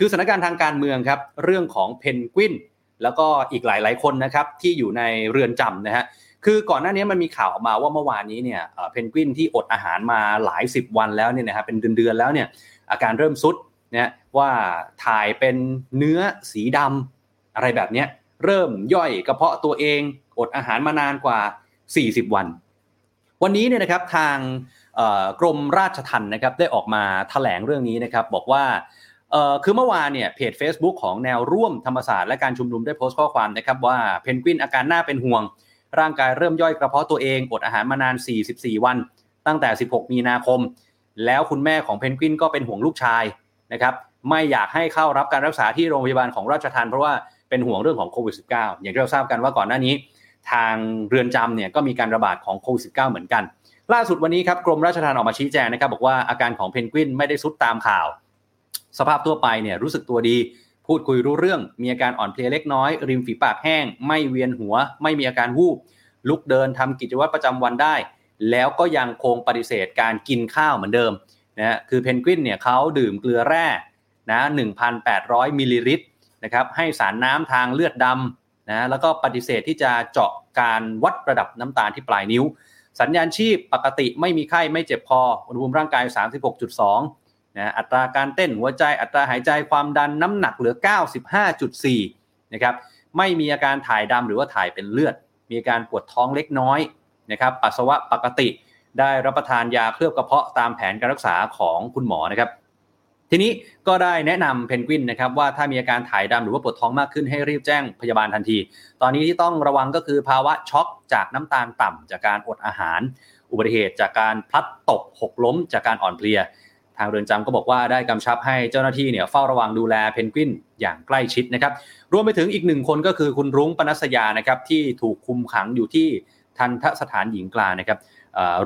คือสถานการณ์ทางการเมืองครับเรื่องของเพนกวินแล้วก็อีกหลายๆคนนะครับที่อยู่ในเรือนจำนะฮะคือก่อนหน้านี้มันมีข่าวออกมาว่าเมื่อวานนี้เนี่ยเพนกวินที่อดอาหารมาหลายสิบวันแล้วเนี่ยนะฮะเป็นเดือนๆแล้วเนี่ยอาการเริ่มซุดนะว่าถ่ายเป็นเนื้อสีดำอะไรแบบนี้เริ่มย่อยกระเพาะตัวเองอดอาหารมานานกว่าสี่สิบวันวันนี้เนี่ยนะครับทางกรมราชทัณฑ์นะครับได้ออกมาแถลงเรื่องนี้นะครับบอกว่าเอ่อคือเมื่อวานเนี่ยเพจ Facebook ของแนวร่วมธรรมศาสตร์และการชุมนุมได้โพสต์ข้อความนะครับว่าเพนกวินอาการน่าเป็นห่วงร่างกายเริ่มย่อยกระเพาะตัวเองอดอาหารมานานสี่สิบสี่วันตั้งแต่สิบหกมีนาคมแล้วคุณแม่ของเพนกวินก็เป็นห่วงลูกชายนะครับไม่อยากให้เข้ารับการรักษาที่โรงพยาบาลของราชทัณฑ์เพราะว่าเป็นห่วงเรื่องของโควิด สิบเก้า อย่างที่เราทราบกันว่าก่อนหน้านี้ทางเรือนจำเนี่ยก็มีการระบาดของโควิด สิบเก้า เหมือนกันล่าสุดวันนี้ครับกรมราชทัณฑ์ออกมาชี้แจงนะครับบอกว่าอาการของเพนกวินไม่ได้ทรุดตามข่าวสภาพทั่วไปเนี่ยรู้สึกตัวดีพูดคุยรู้เรื่องมีอาการอ่อนเพลียเล็กน้อยริมฝีปากแห้งไม่เวียนหัวไม่มีอาการวูบลุกเดินทำกิจวัตรประจำวันได้แล้วก็ยังคงปฏิเสธการกินข้าวเหมือนเดิมนะคือเพนกวินเนี่ยเขาดื่มเกลือแร่นะ หนึ่งพันแปดร้อย มิลลิลิตรนะครับให้สารน้ำทางเลือดดำนะแล้วก็ปฏิเสธที่จะเจาะการวัดระดับน้ำตาลที่ปลายนิ้วสัญญาณชีพปกติไม่มีไข้ไม่เจ็บคออุณหภูมิร่างกาย สามสิบหกจุดสองอัตราการเต้นหัวใจอัตราหายใจความดันน้ำหนักเหลือ เก้าสิบห้าจุดสี่ นะครับไม่มีอาการถ่ายดำหรือว่าถ่ายเป็นเลือดมีอาการปวดท้องเล็กน้อยนะครับปัสสาวะปกติได้รับประทานยาเคลือบกระเพาะตามแผนการรักษาของคุณหมอนะครับทีนี้ก็ได้แนะนำเพนกวินนะครับว่าถ้ามีอาการถ่ายดำหรือว่าปวดท้องมากขึ้นให้รีบแจ้งพยาบาลทันทีตอนนี้ที่ต้องระวังก็คือภาวะช็อกจากน้ำตาลต่ำจากการอดอาหารอุบัติเหตุจากการพลัดตกหกล้มจากการอ่อนเพลียทางเรือนจำก็บอกว่าได้กำชับให้เจ้าหน้าที่เนี่ยเฝ้าระวังดูแลเพนกวินอย่างใกล้ชิดนะครับรวมไปถึงอีกหนึ่งคนก็คือคุณรุ้งปนัสยานะครับที่ถูกคุมขังอยู่ที่ทัณฑสถานหญิงกลางนะครับ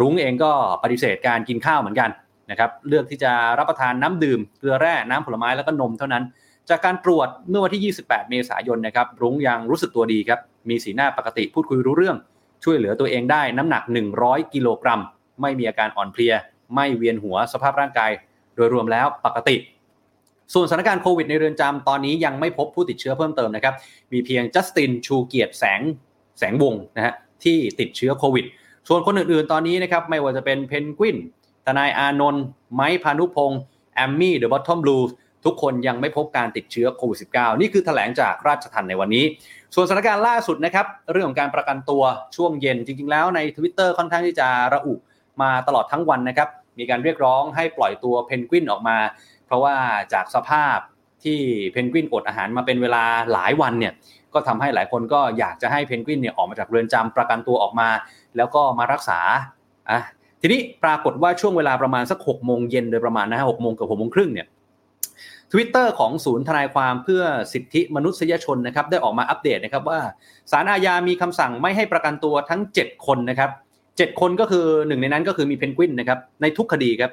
รุ้งเองก็ปฏิเสธการกินข้าวเหมือนกันนะครับเลือกที่จะรับประทานน้ำดื่มเกลือแร่น้ำผลไม้แล้วก็นมเท่านั้นจากการตรวจเมื่อวันที่ยี่สิบแปดเมษายนนะครับรุ้งยังรู้สึกตัวดีครับมีสีหน้าปกติพูดคุยรู้เรื่องช่วยเหลือตัวเองได้น้ำหนักหนึ่งร้อยกิโลกรัมไม่มีอาการอ่อนเพลียไม่เวียนหัวสภาพร่างกายโดยรวมแล้วปกติส่วนสถานการณ์โควิดในเรือนจำตอนนี้ยังไม่พบผู้ติดเชื้อเพิ่มเติมนะครับมีเพียงจัสตินชูเกียรติแสงแสงวงนะฮะที่ติดเชื้อโควิดส่วนคนอื่นๆตอนนี้นะครับไม่ว่าจะเป็นเพนกวิน ทนายอานนท์ไม้พานุพงศ์แอมมี่เดอะบอททอมบลูทุกคนยังไม่พบการติดเชื้อโควิด สิบเก้า นี่คือแถลงจากราชทัณฑ์ในวันนี้ส่วนสถานการณ์ล่าสุดนะครับเรื่องของการประกันตัวช่วงเย็นจริงๆแล้วใน Twitter ค่อนข้างที่จะระอุมาตลอดทั้งวันนะครับมีการเรียกร้องให้ปล่อยตัวเพนกวินออกมาเพราะว่าจากสภาพที่เพนกวินอดอาหารมาเป็นเวลาหลายวันเนี่ยก็ทำให้หลายคนก็อยากจะให้เพนกวินเนี่ยออกมาจากเรือนจำประกันตัวออกมาแล้วก็มารักษาอ่ะทีนี้ปรากฏว่าช่วงเวลาประมาณสัก หกโมง เย็นโดยประมาณนะฮะ หกโมง กับ หกโมงครึ่งเนี่ย Twitter ของศูนย์ทนายความเพื่อสิทธิมนุษยชนนะครับได้ออกมาอัปเดตนะครับว่าศาลอาญามีคำสั่งไม่ให้ประกันตัวทั้งเจ็ดคนนะครับเจ็ดคนก็คือหนึ่งในนั้นก็คือมีเพนกวินนะครับในทุกคดีครับ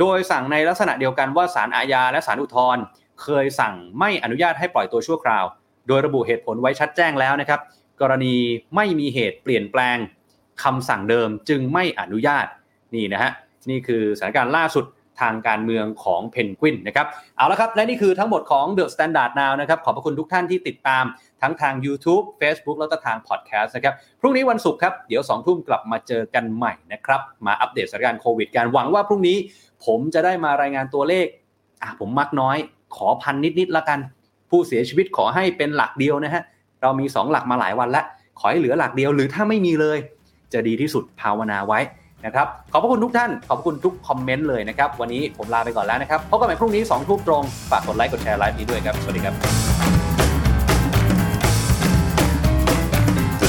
โดยสั่งในลักษณะเดียวกันว่าศาลอาญาและศาลอุทธรณ์เคยสั่งไม่อนุญาตให้ปล่อยตัวชั่วคราวโดยระบุเหตุผลไว้ชัดแจ้งแล้วนะครับกรณีไม่มีเหตุเปลี่ยนแปลงคำสั่งเดิมจึงไม่อนุญาตนี่นะฮะนี่คือสถานการณ์ล่าสุดทางการเมืองของเพนกวินนะครับเอาละครับและนี่คือทั้งหมดของ The Standard Now นะครับขอบพระคุณทุกท่านที่ติดตามทั้งทาง YouTube Facebook แล้วก็ทาง Podcast นะครับพรุ่งนี้วันศุกร์ครับเดี๋ยว สองทุ่มกลับมาเจอกันใหม่นะครับมาอัปเดตสถานการณ์โควิดกันหวังว่าพรุ่งนี้ผมจะได้มารายงานตัวเลขอ่ะผมมักน้อยขอพันนิดๆละกันผู้เสียชีวิตขอให้เป็นหลักเดียวนะฮะเรามีสองหลักมาหลายวันแล้วขอให้เหลือหลักเดียวหรือถ้าไม่มีเลยจะดีที่สุดภาวนาไว้นะครับขอบพระคุณทุกท่านขอบพระคุณทุกคอมเมนต์เลยนะครับวันนี้ผมลาไปก่อนแล้วนะครับพบกันใหม่พรุ่งนี้ สองทุ่มตรงฝากกดไลค์กดแชร์ไลฟ์นี้ด้วยครับสวัสดีครับ The